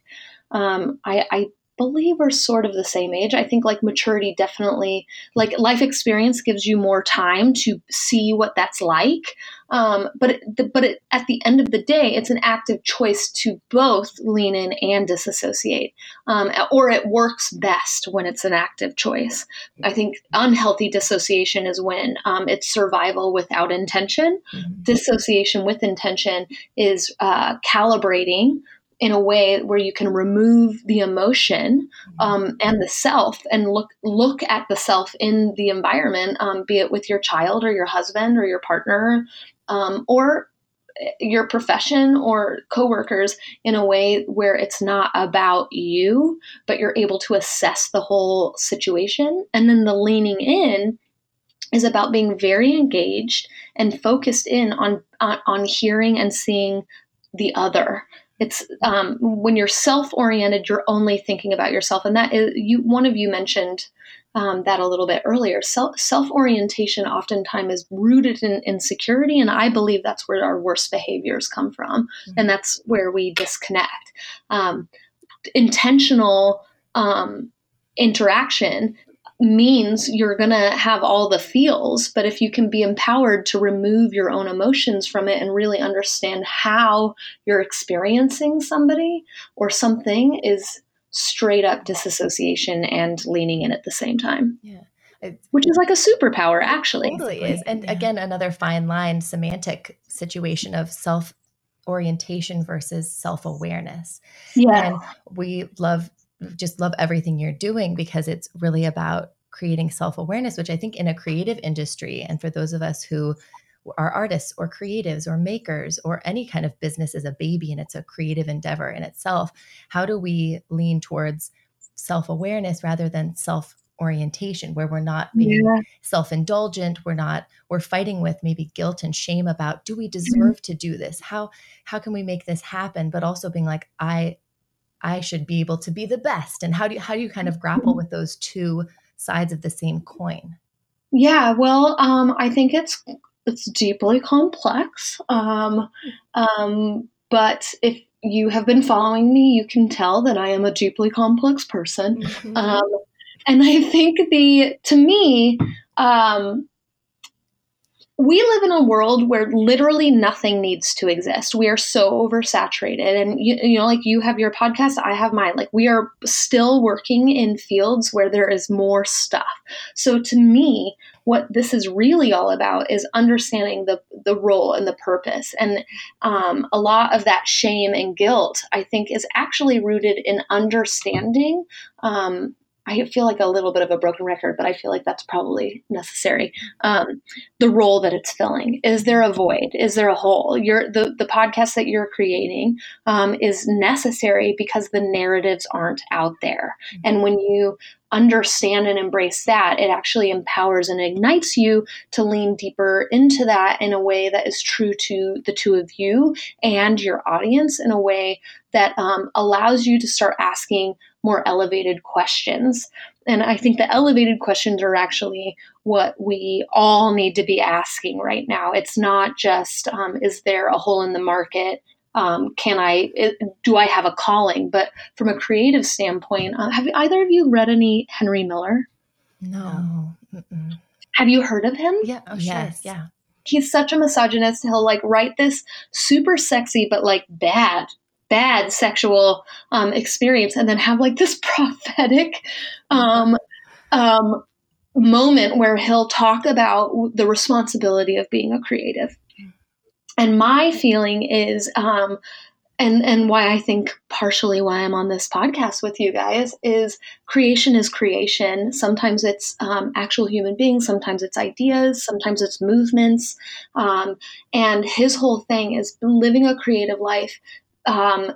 um, I, I believe we're sort of the same age. I think like maturity definitely, like life experience gives you more time to see what that's like. Um, but it, the, but it, at the end of the day, it's an active choice to both lean in and disassociate. Um, or it works best when it's an active choice. I think unhealthy dissociation is when um, it's survival without intention. Mm-hmm. Dissociation with intention is uh, calibrating in a way where you can remove the emotion um, and the self and look look at the self in the environment, um, be it with your child or your husband or your partner um, or your profession or coworkers in a way where it's not about you, but you're able to assess the whole situation. And then the leaning in is about being very engaged and focused in on, on, on hearing and seeing the other. It's um, when you're self-oriented, you're only thinking about yourself. And that is, you, one of you mentioned um, that a little bit earlier. Self, self-orientation oftentimes is rooted in insecurity. And I believe that's where our worst behaviors come from. Mm-hmm. And that's where we disconnect. Um, intentional um, interaction means you're going to have all the feels. But if you can be empowered to remove your own emotions from it and really understand how you're experiencing somebody or something is straight up disassociation and leaning in at the same time. Yeah. Which is like a superpower, actually. Totally is. And yeah. again, another fine line semantic situation of self-orientation versus self-awareness. Yeah. And we love, just love everything you're doing because it's really about creating self-awareness, which I think in a creative industry, and for those of us who are artists or creatives or makers, or any kind of business is a baby and it's a creative endeavor in itself, how do we lean towards self-awareness rather than self-orientation, where we're not being yeah. self-indulgent, we're not, we're fighting with maybe guilt and shame about, do we deserve mm-hmm. to do this? How, how can we make this happen? But also being like, I, I should be able to be the best. And how do you, how do you kind of grapple with those two sides of the same coin? Yeah, well, um, I think it's, it's deeply complex. Um, um, but if you have been following me, you can tell that I am a deeply complex person. Mm-hmm. Um, and I think the, to me, um, we live in a world where literally nothing needs to exist. We are so oversaturated. And, you, you know, like you have your podcast, I have mine. Like we are still working in fields where there is more stuff. So to me, what this is really all about is understanding the, the role and the purpose. And um, a lot of that shame and guilt, I think, is actually rooted in understanding um, I feel like a little bit of a broken record, but I feel like that's probably necessary. Um, the role that it's filling. Is there a void? Is there a hole? You're, the, the podcast that you're creating um, is necessary because the narratives aren't out there. Mm-hmm. And when you understand and embrace that, it actually empowers and ignites you to lean deeper into that in a way that is true to the two of you and your audience, in a way that um, allows you to start asking more elevated questions. And I think the elevated questions are actually what we all need to be asking right now. It's not just, um, is there a hole in the market? Um, can I, it, do I have a calling? But from a creative standpoint, uh, have either of you read any Henry Miller? No. Mm-mm. Have you heard of him? Yeah. Oh, sure. Yes. Yeah. He's such a misogynist. He'll like write this super sexy, but like bad, bad sexual um, experience, and then have like this prophetic um, um, moment where he'll talk about the responsibility of being a creative. And my feeling is, um, and, and why I think partially why I'm on this podcast with you guys, is creation is creation. Sometimes it's um, actual human beings. Sometimes it's ideas. Sometimes it's movements. Um, and his whole thing is living a creative life um,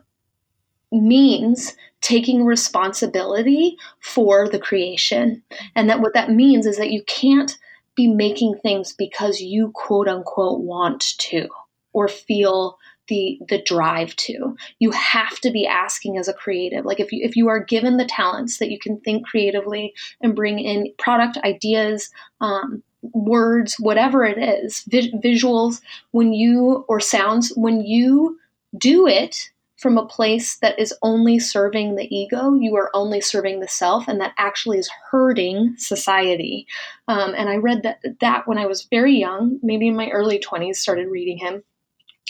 means taking responsibility for the creation. And that what that means is that you can't be making things because you quote unquote want to, or feel the, the drive to. You have to be asking as a creative, like if you, if you are given the talents that you can think creatively and bring in product ideas, um, words, whatever it is, vi- visuals, when you, or sounds, when you do it from a place that is only serving the ego, you are only serving the self, and that actually is hurting society. Um, and I read that, that when I was very young, maybe in my early twenties, started reading him.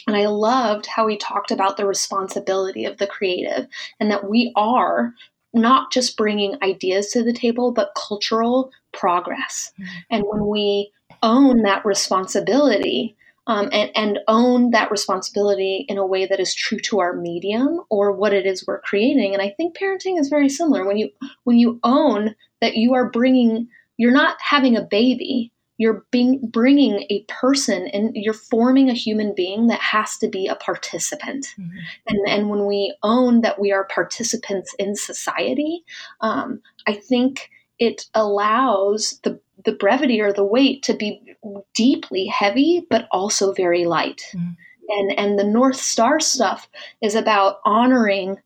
And I loved how he talked about the responsibility of the creative, and that we are not just bringing ideas to the table, but cultural progress. Mm-hmm. And when we own that responsibility, Um, and, and own that responsibility in a way that is true to our medium or what it is we're creating. And I think parenting is very similar. When you when you own that you are bringing, you're not having a baby, you're being, bringing a person, and you're forming a human being that has to be a participant. Mm-hmm. And, and when we own that we are participants in society, um, I think it allows the the brevity or the weight to be deeply heavy, but also very light. Mm. And, and the North Star stuff is about honoring,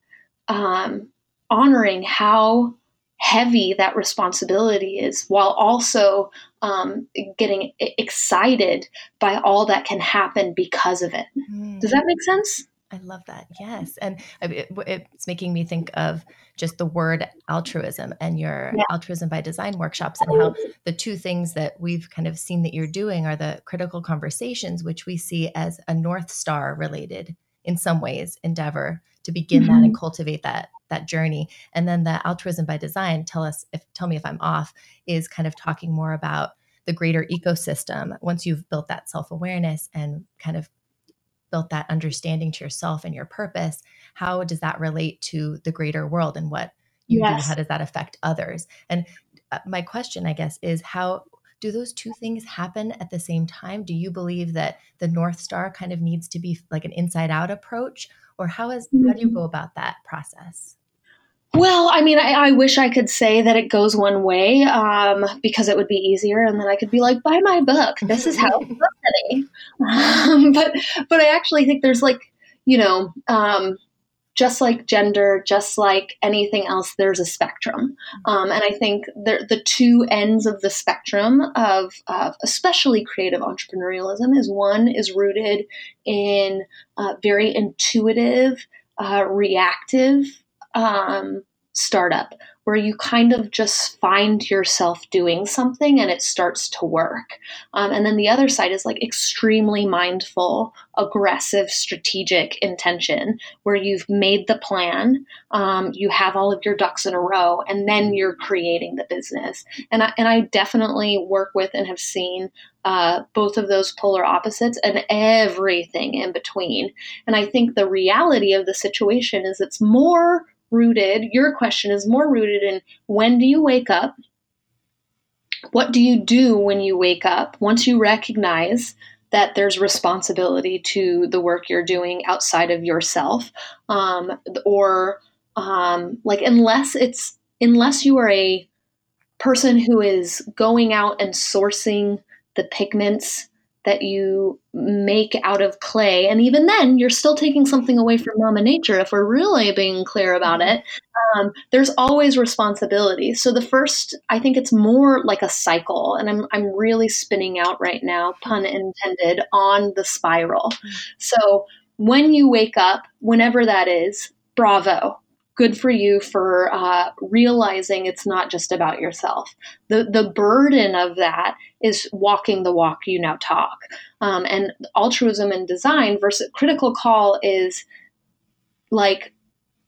um, honoring how heavy that responsibility is, while also, um, getting excited by all that can happen because of it. Mm. Does that make sense? I love that. Yes. And it, it's making me think of just the word altruism and your yeah. altruism by design workshops, and how the two things that we've kind of seen that you're doing are the critical conversations, which we see as a North Star related in some ways endeavor to begin mm-hmm. that and cultivate that that journey. And then the altruism by design, tell us if tell me if I'm off, is kind of talking more about the greater ecosystem. Once you've built that self-awareness and kind of built that understanding to yourself and your purpose, how does that relate to the greater world and what you yes. do? How does that affect others? And my question, I guess, is how do those two things happen at the same time? Do you believe that the North Star kind of needs to be like an inside out approach, or how is, mm-hmm. how do you go about that process? Well, I mean, I, I wish I could say that it goes one way, um, because it would be easier. And then I could be like, buy my book. This is how it's happening. Um, but, but I actually think there's like, you know, um, just like gender, just like anything else, there's a spectrum. Um, and I think the, the two ends of the spectrum of, of especially creative entrepreneurialism is one is rooted in uh, very intuitive, uh, reactive um, startup where you kind of just find yourself doing something and it starts to work. Um, and then the other side is like extremely mindful, aggressive, strategic intention where you've made the plan. Um, you have all of your ducks in a row and then you're creating the business. And I, and I definitely work with and have seen uh, both of those polar opposites and everything in between. And I think the reality of the situation is it's more rooted, your question is more rooted in when do you wake up? What do you do when you wake up? Once you recognize that there's responsibility to the work you're doing outside of yourself, um, or um, like unless it's unless you are a person who is going out and sourcing the pigments that you make out of clay. And even then, you're still taking something away from Mama Nature, if we're really being clear about it. Um, there's always responsibility. So the first, I think it's more like a cycle. And I'm I'm really spinning out right now, pun intended, on the spiral. So when you wake up, whenever that is, bravo. Good for you for uh, realizing it's not just about yourself. The the burden of that is walking the walk you now talk. Um, and altruism and design versus critical call is like,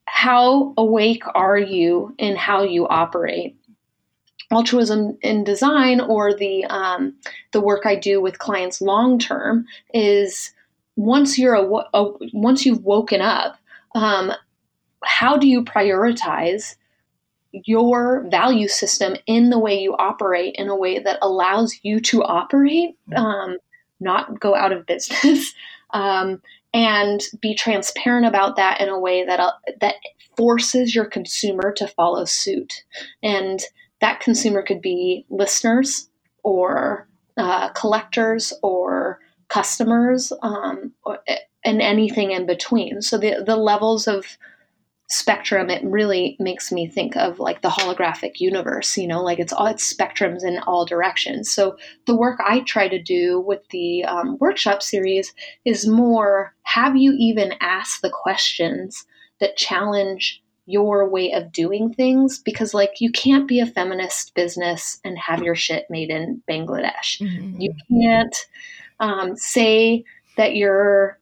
how awake are you in how you operate? Altruism in design, or the um, the work I do with clients long term, is once you're aw- aw- once you've woken up. Um, How do you prioritize your value system in the way you operate in a way that allows you to operate, um, not go out of business, um, and be transparent about that in a way that uh, that forces your consumer to follow suit. And that consumer could be listeners or uh, collectors or customers, um, or, and anything in between. So the, the levels of spectrum, it really makes me think of like the holographic universe, you know, like it's all it's spectrums in all directions. So the work I try to do with the um, workshop series is more, have you even asked the questions that challenge your way of doing things? Because like you can't be a feminist business and have your shit made in Bangladesh. Mm-hmm. You can't um, say that you're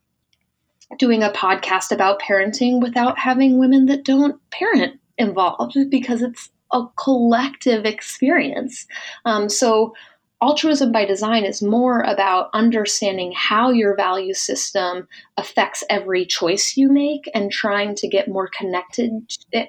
doing a podcast about parenting without having women that don't parent involved, because it's a collective experience. Um, so altruism by design is more about understanding how your value system affects every choice you make and trying to get more connected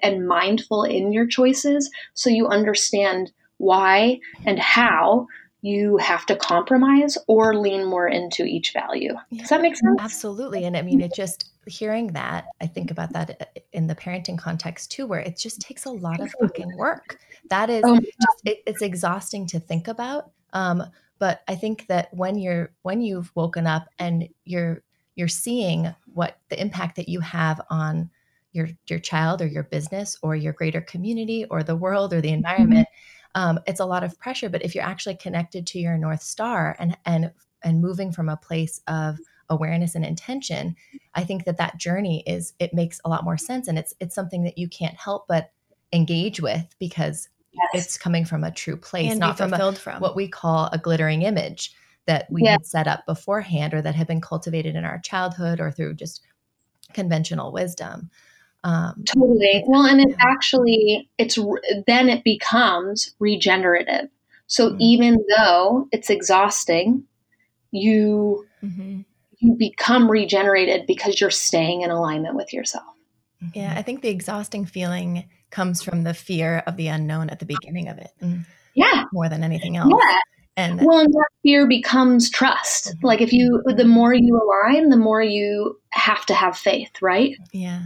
and mindful in your choices so you understand why and how you have to compromise or lean more into each value. Yeah, does that make sense? Absolutely. And I mean, it just hearing that, I think about that in the parenting context too, where it just takes a lot of fucking work. That is, oh just, it, it's exhausting to think about. Um, but I think that when you're, when you've woken up and you're, you're seeing what the impact that you have on your, your child or your business or your greater community or the world or the environment, mm-hmm. Um, it's a lot of pressure, but if you're actually connected to your North Star and, and, and moving from a place of awareness and intention, I think that that journey is, it makes a lot more sense. And it's, it's something that you can't help but engage with because yes. it's coming from a true place, and not from, a, from what we call a glittering image that we yeah. had set up beforehand or that had been cultivated in our childhood or through just conventional wisdom. Um, totally. Well, and it actually, it's then it becomes regenerative. So mm-hmm. even though it's exhausting, you mm-hmm. you become regenerated because you're staying in alignment with yourself. Yeah, I think the exhausting feeling comes from the fear of the unknown at the beginning of it. Yeah, more than anything else. Yeah. And well, and that fear becomes trust. Mm-hmm. Like if you, the more you align, the more you have to have faith, right? Yeah.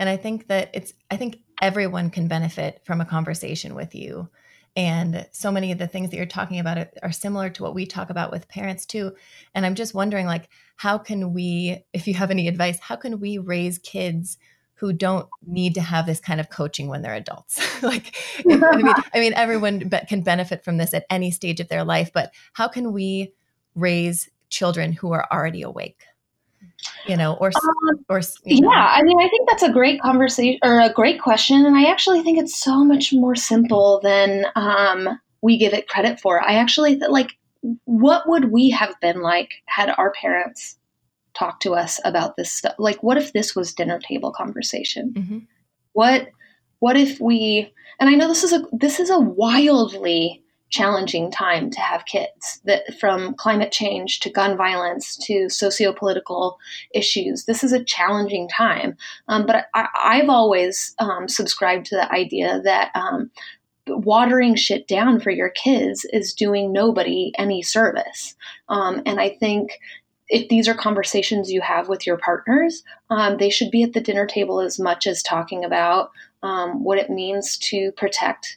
And I think that it's, I think everyone can benefit from a conversation with you. And so many of the things that you're talking about are, are similar to what we talk about with parents too. And I'm just wondering, like, how can we, if you have any advice, how can we raise kids who don't need to have this kind of coaching when they're adults? Like, I mean, I mean, everyone be- can benefit from this at any stage of their life, but how can we raise children who are already awake? You know, or, um, or, you know. Yeah, I mean, I think that's a great conversation or a great question. And I actually think it's so much more simple than um, we give it credit for. I actually th- like, what would we have been like had our parents talked to us about this stuff? Like, what if this was dinner table conversation? Mm-hmm. What, what if we, and I know this is a, this is a wildly challenging time to have kids, that from climate change to gun violence to socio-political issues. This is a challenging time. Um, but I, I've always um, subscribed to the idea that um, watering shit down for your kids is doing nobody any service. Um, and I think if these are conversations you have with your partners, um, they should be at the dinner table as much as talking about um, what it means to protect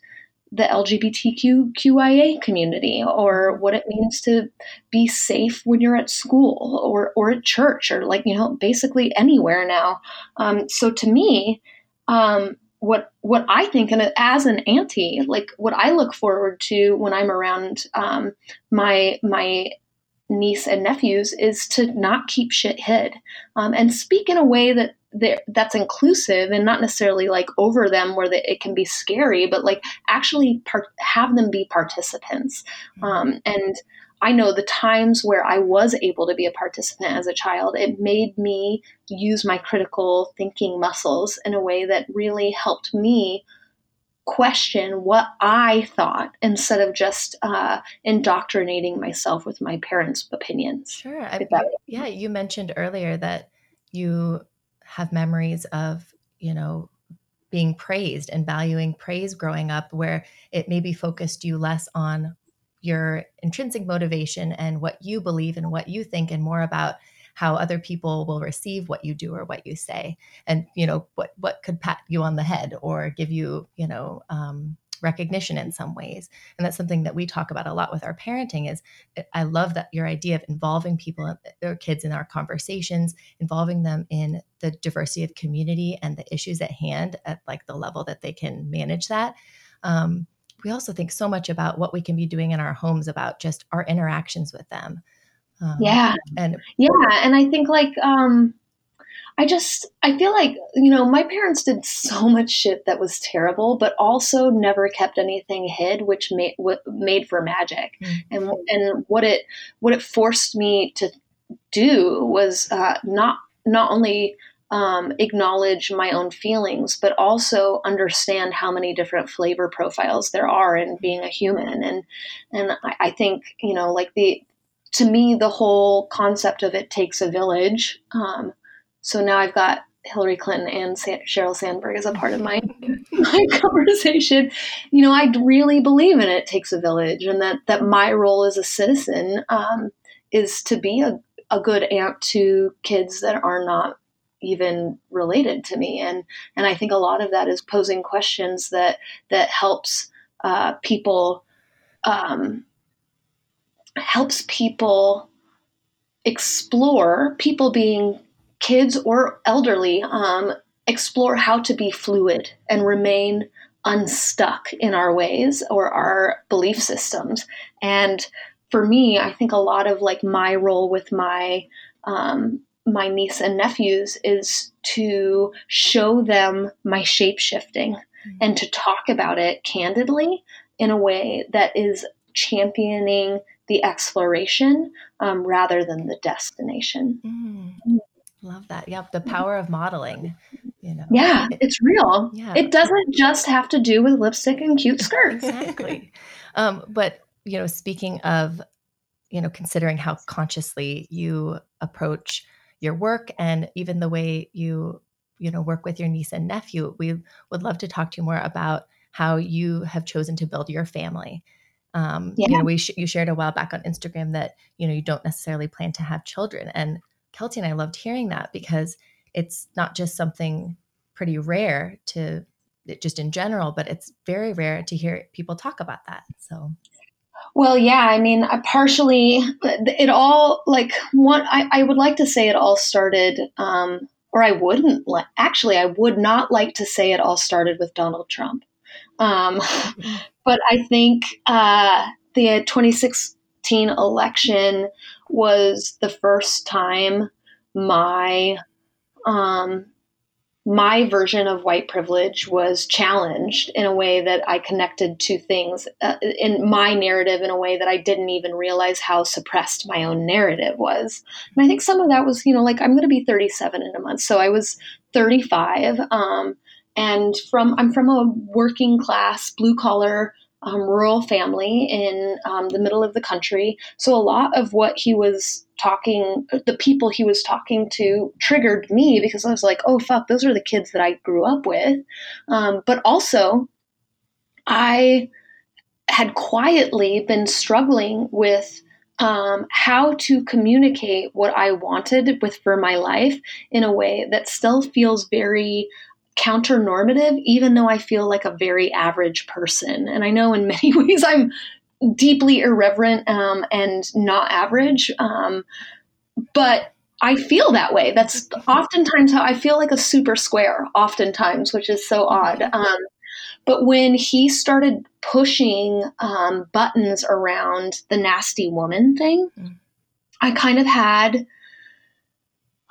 the L G B T Q I A community, or what it means to be safe when you're at school or, or at church, or like, you know, basically anywhere now. Um, so to me, um, what, what I think, and as an auntie, like what I look forward to when I'm around, um, my, my niece and nephews is to not keep shit hid, um, and speak in a way that, that's inclusive and not necessarily like over them where the, it can be scary, but like actually part, have them be participants. Um, and I know the times where I was able to be a participant as a child, it made me use my critical thinking muscles in a way that really helped me question what I thought instead of just uh, indoctrinating myself with my parents' opinions. Sure. I, yeah. You mentioned earlier that you have memories of, you know, being praised and valuing praise growing up, where it maybe focused you less on your intrinsic motivation and what you believe and what you think, and more about how other people will receive what you do or what you say, and, you know, what, what could pat you on the head or give you, you know, um, recognition in some ways. And that's something that we talk about a lot with our parenting is, I love that your idea of involving people, their kids in our conversations, involving them in the diversity of community and the issues at hand at like the level that they can manage that. Um, we also think so much about what we can be doing in our homes about just our interactions with them. Um, yeah. And yeah. And I think like, um, I just, I feel like, you know, my parents did so much shit that was terrible, but also never kept anything hid, which made, w- made for magic. Mm-hmm. And, and what it, what it forced me to do was, uh, not, not only, um, acknowledge my own feelings, but also understand how many different flavor profiles there are in being a human. And, and I, I think, you know, like the, to me, the whole concept of it takes a village, um, so now I've got Hillary Clinton and Sa- Sheryl Sandberg as a part of my, my conversation. You know, I really believe in it takes a village, and that, that my role as a citizen um, is to be a, a good aunt to kids that are not even related to me. And, and I think a lot of that is posing questions that, that helps uh, people, um, helps people explore, people being kids or elderly, um, explore how to be fluid and remain unstuck in our ways or our belief systems. And for me, I think a lot of like my role with my, um, my niece and nephews is to show them my shape shifting mm-hmm. and to talk about it candidly in a way that is championing the exploration, um, rather than the destination. Mm. Love that. Yeah. The power of modeling. you know? Yeah, it's real. Yeah. It doesn't just have to do with lipstick and cute skirts. Exactly. Um, but, you know, speaking of, you know, considering how consciously you approach your work and even the way you, you know, work with your niece and nephew, we would love to talk to you more about how you have chosen to build your family. Um, yeah. You know, we sh- you shared a while back on Instagram that, you know, you don't necessarily plan to have children. And Kelty and I loved hearing that because it's not just something pretty rare to just in general, but it's very rare to hear people talk about that. So, well, yeah, I mean, I partially it all like one, I, I would like to say it all started, um, or I wouldn't like, actually, I would not like to say it all started with Donald Trump. Um, but I think uh, the twenty sixteen election was the first time my um, my version of white privilege was challenged in a way that I connected to things uh, in my narrative in a way that I didn't even realize how suppressed my own narrative was. And I think some of that was, you know, like I'm going to be thirty-seven in a month. So I was thirty-five. Um, And from I'm from a working class, blue collar, um, rural family in um, the middle of the country. So a lot of what he was talking, the people he was talking to triggered me because I was like, oh, fuck, those are the kids that I grew up with. Um, but also, I had quietly been struggling with um, how to communicate what I wanted with for my life in a way that still feels very counter-normative, even though I feel like a very average person. And I know in many ways I'm deeply irreverent um, and not average, um, but I feel that way. That's oftentimes how I feel like a super square, oftentimes, which is so odd. Um, but when he started pushing um, buttons around the nasty woman thing, I kind of had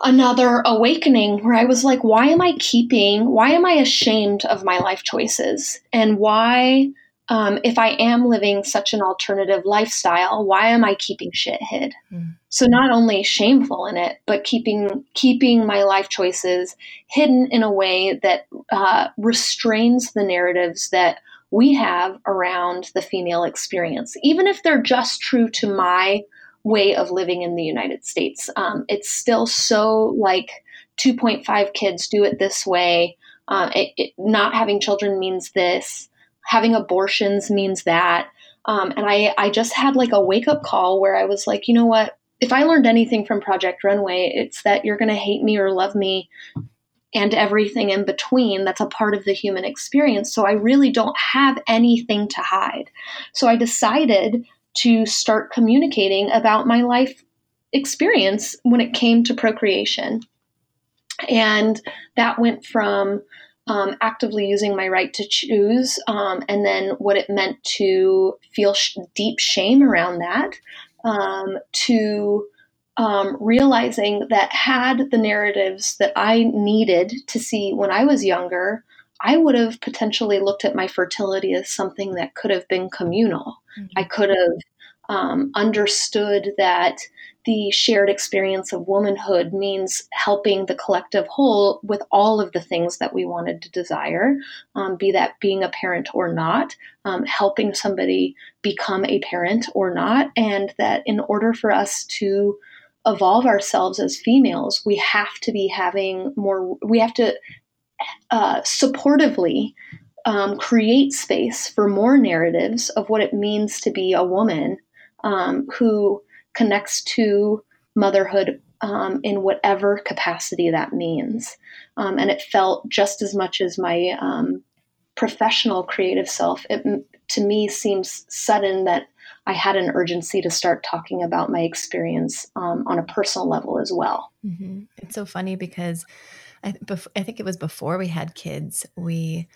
another awakening where I was like, why am I keeping, why am I ashamed of my life choices? And why, um, if I am living such an alternative lifestyle, why am I keeping shit hid? Mm. So not only shameful in it, but keeping, keeping my life choices hidden in a way that, uh, restrains the narratives that we have around the female experience, even if they're just true to my way of living in the United States. Um, it's still so like two point five kids do it this way. Uh, it, it, not having children means this, having abortions means that. Um, and I, I just had like a wake up call where I was like, you know what, if I learned anything from Project Runway, it's that you're going to hate me or love me and everything in between. That's a part of the human experience. So I really don't have anything to hide. So I decided to start communicating about my life experience when it came to procreation. And that went from um, actively using my right to choose um, and then what it meant to feel sh- deep shame around that um, to um, realizing that had the narratives that I needed to see when I was younger, I would have potentially looked at my fertility as something that could have been communal. Mm-hmm. I could have um, understood that the shared experience of womanhood means helping the collective whole with all of the things that we wanted to desire, um, be that being a parent or not, um, helping somebody become a parent or not, and that in order for us to evolve ourselves as females, we have to be having more, we have to Uh, supportively um, create space for more narratives of what it means to be a woman um, who connects to motherhood um, in whatever capacity that means. Um, and it felt just as much as my um, professional creative self, it to me seems sudden that I had an urgency to start talking about my experience um, on a personal level as well. Mm-hmm. It's so funny because I, bef- I think it was before we had kids, we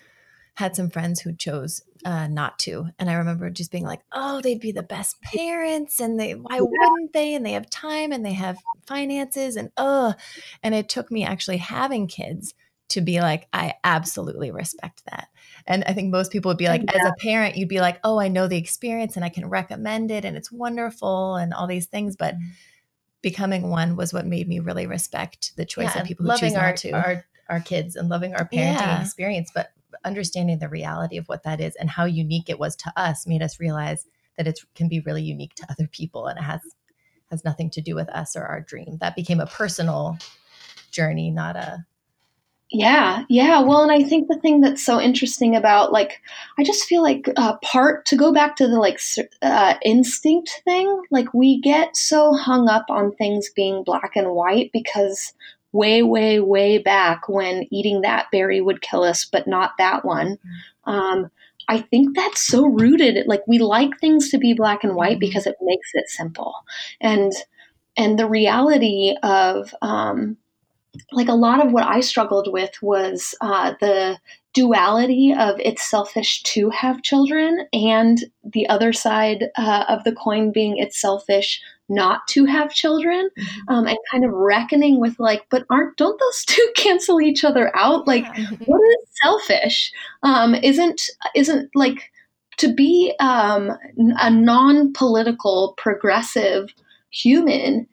had some friends who chose uh, not to. And I remember just being like, oh, they'd be the best parents and they, why wouldn't they? And they have time and they have finances and, oh, and it took me actually having kids to be like, I absolutely respect that. And I think most people would be like, yeah. As a parent, you'd be like, oh, I know the experience and I can recommend it and it's wonderful and all these things. But becoming one was what made me really respect the choice yeah, of people who loving choose our, not to. Our, our kids and loving our parenting yeah. experience, but understanding the reality of what that is and how unique it was to us made us realize that it can be really unique to other people, and it has has nothing to do with us or our dream. That became a personal journey, not a... Yeah, yeah. Well, and I think the thing that's so interesting about, like, I just feel like uh, part, to go back to the, like, uh, instinct thing, like, we get so hung up on things being black and white because way, way, way back when eating that berry would kill us, but not that one. Um, I think that's so rooted. Like, we like things to be black and white because it makes it simple. And, and the reality of, um, like a lot of what I struggled with was uh, the duality of it's selfish to have children and the other side uh, of the coin being it's selfish not to have children, um, and kind of reckoning with like, but aren't, don't those two cancel each other out? Like, what is selfish? Um, isn't, isn't like to be um, a non-political progressive human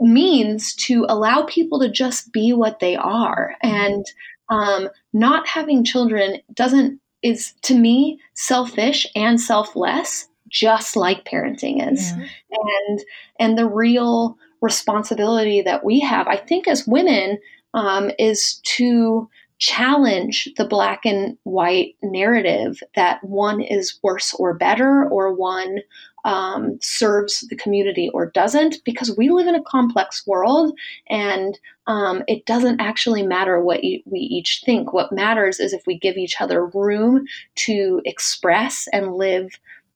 means to allow people to just be what they are. And um, not having children doesn't, is to me selfish and selfless, just like parenting is. Yeah. And, and the real responsibility that we have, I think as women, um, is to challenge the black and white narrative that one is worse or better, or one um, serves the community or doesn't, because we live in a complex world, and um, it doesn't actually matter what e- we each think. What matters is if we give each other room to express and live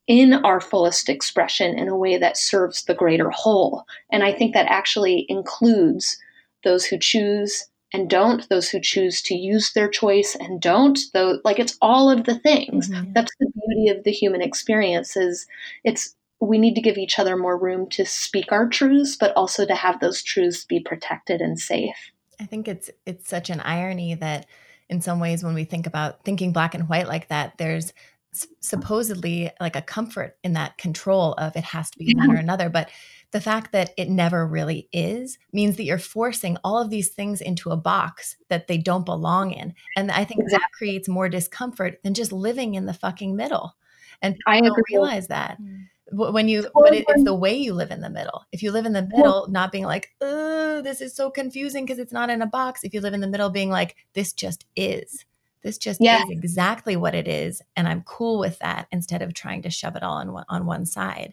in our fullest expression in a way that serves the greater whole. And I think that actually includes those who choose and don't, those who choose to use their choice and don't, though, like it's all of the things. Mm-hmm. That's the beauty of the human experience is it's, we need to give each other more room to speak our truths, but also to have those truths be protected and safe. I think it's, it's such an irony that in some ways, when we think about thinking black and white like that, there's s- supposedly like a comfort in that control of it has to be yeah. one or another, but the fact that it never really is means that you're forcing all of these things into a box that they don't belong in. And I think exactly. that creates more discomfort than just living in the fucking middle. And people I don't agree. realize that mm-hmm. when you, but it, it's the way you live in the middle. If you live in the middle, yeah. not being like, oh, this is so confusing because it's not in a box. If you live in the middle being like, this just is, this just yeah. is exactly what it is. And I'm cool with that instead of trying to shove it all on one, on one side.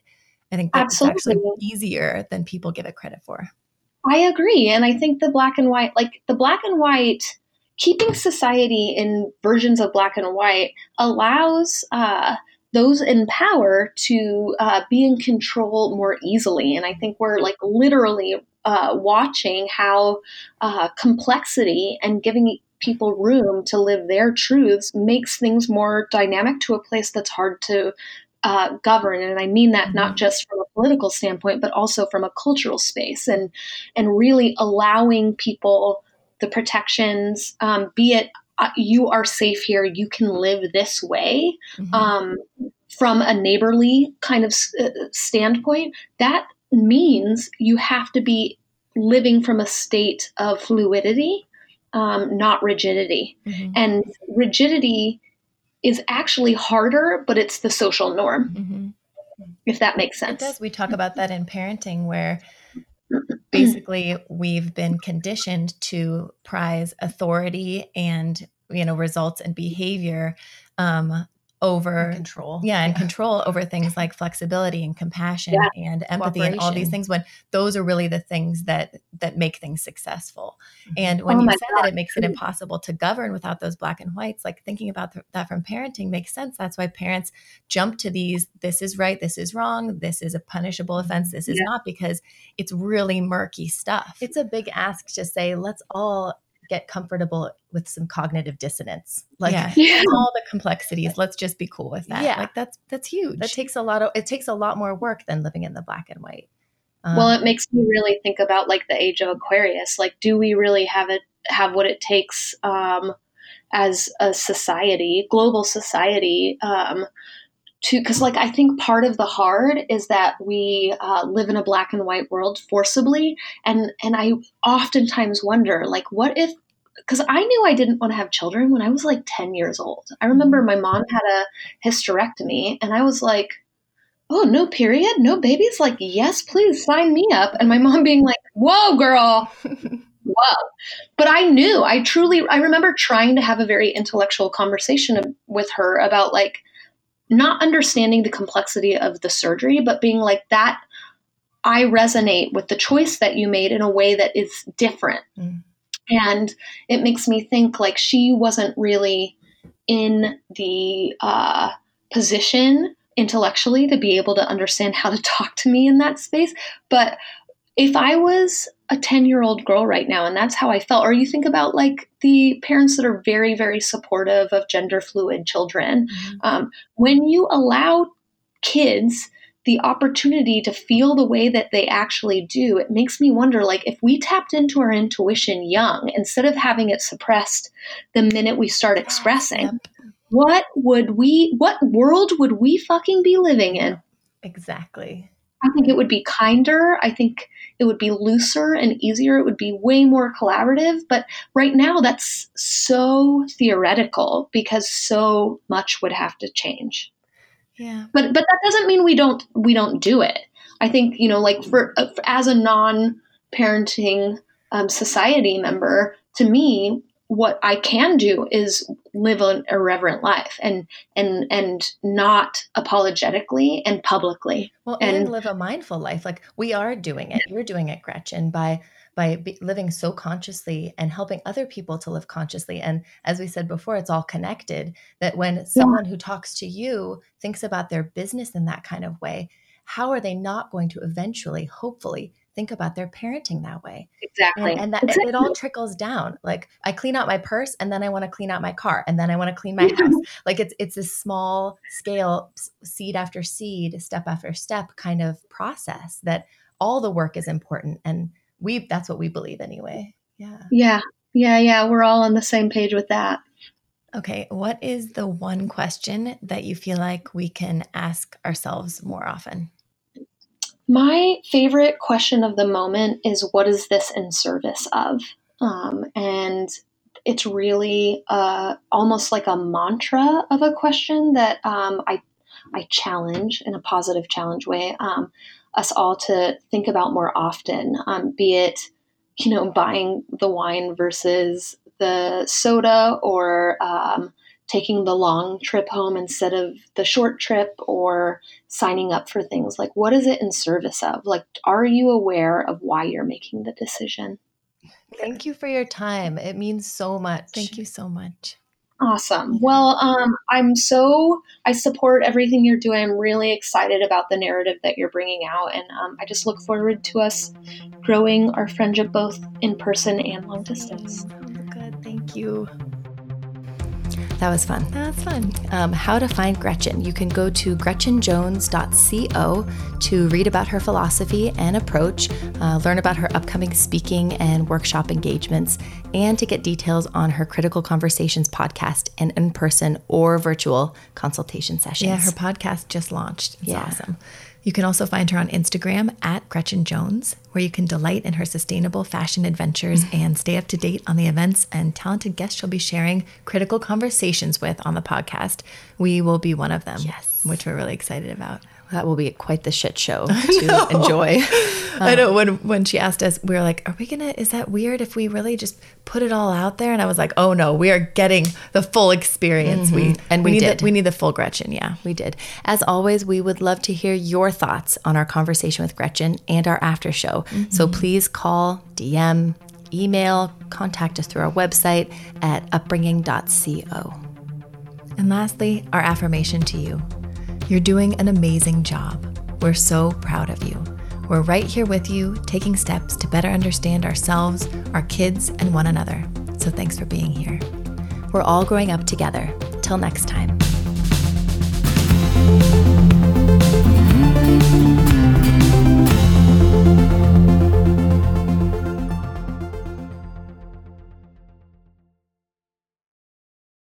I think that's actually easier than people give it credit for. I agree. And I think the black and white, like the black and white, keeping society in versions of black and white allows uh, those in power to uh, be in control more easily. And I think we're like literally uh, watching how uh, complexity and giving people room to live their truths makes things more dynamic to a place that's hard to Uh, govern. And I mean that not just from a political standpoint, but also from a cultural space, and and really allowing people the protections, um, be it uh, you are safe here, you can live this way, mm-hmm. um, from a neighborly kind of uh, standpoint. That means you have to be living from a state of fluidity, um, not rigidity. Mm-hmm. And rigidity is actually harder, but it's the social norm, mm-hmm. if that makes sense. It does. We talk about that in parenting, where basically we've been conditioned to prize authority and, you know, results and behavior um, over and control. Yeah, and yeah. control over things like flexibility and compassion yeah. and empathy and all these things, when those are really the things that that make things successful. And when oh you said God. that it makes it impossible to govern without those black and whites, like thinking about th- that from parenting makes sense. That's why parents jump to these, this is right, this is wrong, this is a punishable offense, this is yeah. not, because it's really murky stuff. It's a big ask to say, let's all get comfortable with some cognitive dissonance, like yeah. Yeah. all the complexities. Let's just be cool with that. Yeah. Like that's, that's huge. That takes a lot of, it takes a lot more work than living in the black and white. Um, well, it makes me really think about like the Age of Aquarius. Like, do we really have it, have what it takes um, as a society, global society, um, to, cause like, I think part of the hard is that we uh, live in a black and white world forcibly. And, and I oftentimes wonder, like, what if because I knew I didn't want to have children when I was like ten years old. I remember my mom had a hysterectomy and I was like, oh, no period, no babies? Like, yes, please sign me up. And my mom being like, whoa, girl, whoa. But I knew, I truly, I remember trying to have a very intellectual conversation with her about like not understanding the complexity of the surgery, but being like that, I resonate with the choice that you made in a way that is different. Mm. And it makes me think like she wasn't really in the uh, position intellectually to be able to understand how to talk to me in that space. But if I was a ten-year-old girl right now, and that's how I felt, or you think about like the parents that are very, very supportive of gender fluid children, mm-hmm. um, when you allow kids the opportunity to feel the way that they actually do, it makes me wonder, like, if we tapped into our intuition young, instead of having it suppressed the minute we start expressing, yep. what would we, what world would we fucking be living in? Exactly. I think it would be kinder. I think it would be looser and easier. It would be way more collaborative. But right now that's so theoretical because so much would have to change. Yeah. But but that doesn't mean we don't we don't do it. I think, you know, like for, for as a non-parenting um, society member, to me, what I can do is live an irreverent life and and and not apologetically and publicly. Well, and, and live a mindful life. Like we are doing it. You're doing it, Gretchen, by by living so consciously and helping other people to live consciously. And as we said before, it's all connected, that when someone yeah. who talks to you thinks about their business in that kind of way, how are they not going to eventually, hopefully, think about their parenting that way? Exactly. And, and that exactly. It, it all trickles down. Like I clean out my purse and then I want to clean out my car and then I want to clean my house. Like it's, it's this small scale, seed after seed, step after step kind of process that all the work is important. And We, that's what we believe anyway. Yeah. Yeah. Yeah. Yeah. We're all on the same page with that. Okay. What is the one question that you feel like we can ask ourselves more often? My favorite question of the moment is, what is this in service of? Um, and it's really uh, almost like a mantra of a question that um, I, I challenge in a positive challenge way. Um, us all to think about more often, um, be it, you know, buying the wine versus the soda, or um, taking the long trip home instead of the short trip, or signing up for things. Like, what is it in service of? Like, are you aware of why you're making the decision? Thank you for your time. It means so much. Thank you so much. Awesome. Well, um, I'm so, I support everything you're doing. I'm really excited about the narrative that you're bringing out. And um, I just look forward to us growing our friendship, both in person and long distance. Oh, good. Thank you. That was fun. That was fun. Um, how to find Gretchen. You can go to gretchen jones dot co to read about her philosophy and approach, uh, learn about her upcoming speaking and workshop engagements, and to get details on her Critical Conversations podcast and in-person or virtual consultation sessions. Yeah, her podcast just launched. It's yeah. awesome. You can also find her on Instagram at Gretchen Jones, where you can delight in her sustainable fashion adventures and stay up to date on the events and talented guests she'll be sharing critical conversations with on the podcast. We will be one of them, yes, which we're really excited about. That will be quite the shit show to enjoy. Um, I know when, when she asked us, we were like, are we going to, is that weird if we really just put it all out there? And I was like, oh no, we are getting the full experience. Mm-hmm. We And we, we did. Need the, we need the full Gretchen. Yeah, we did. As always, we would love to hear your thoughts on our conversation with Gretchen and our after show. Mm-hmm. So please call, D M, email, contact us through our website at upbringing dot co. And lastly, our affirmation to you. You're doing an amazing job. We're so proud of you. We're right here with you, taking steps to better understand ourselves, our kids, and one another. So thanks for being here. We're all growing up together. Till next time.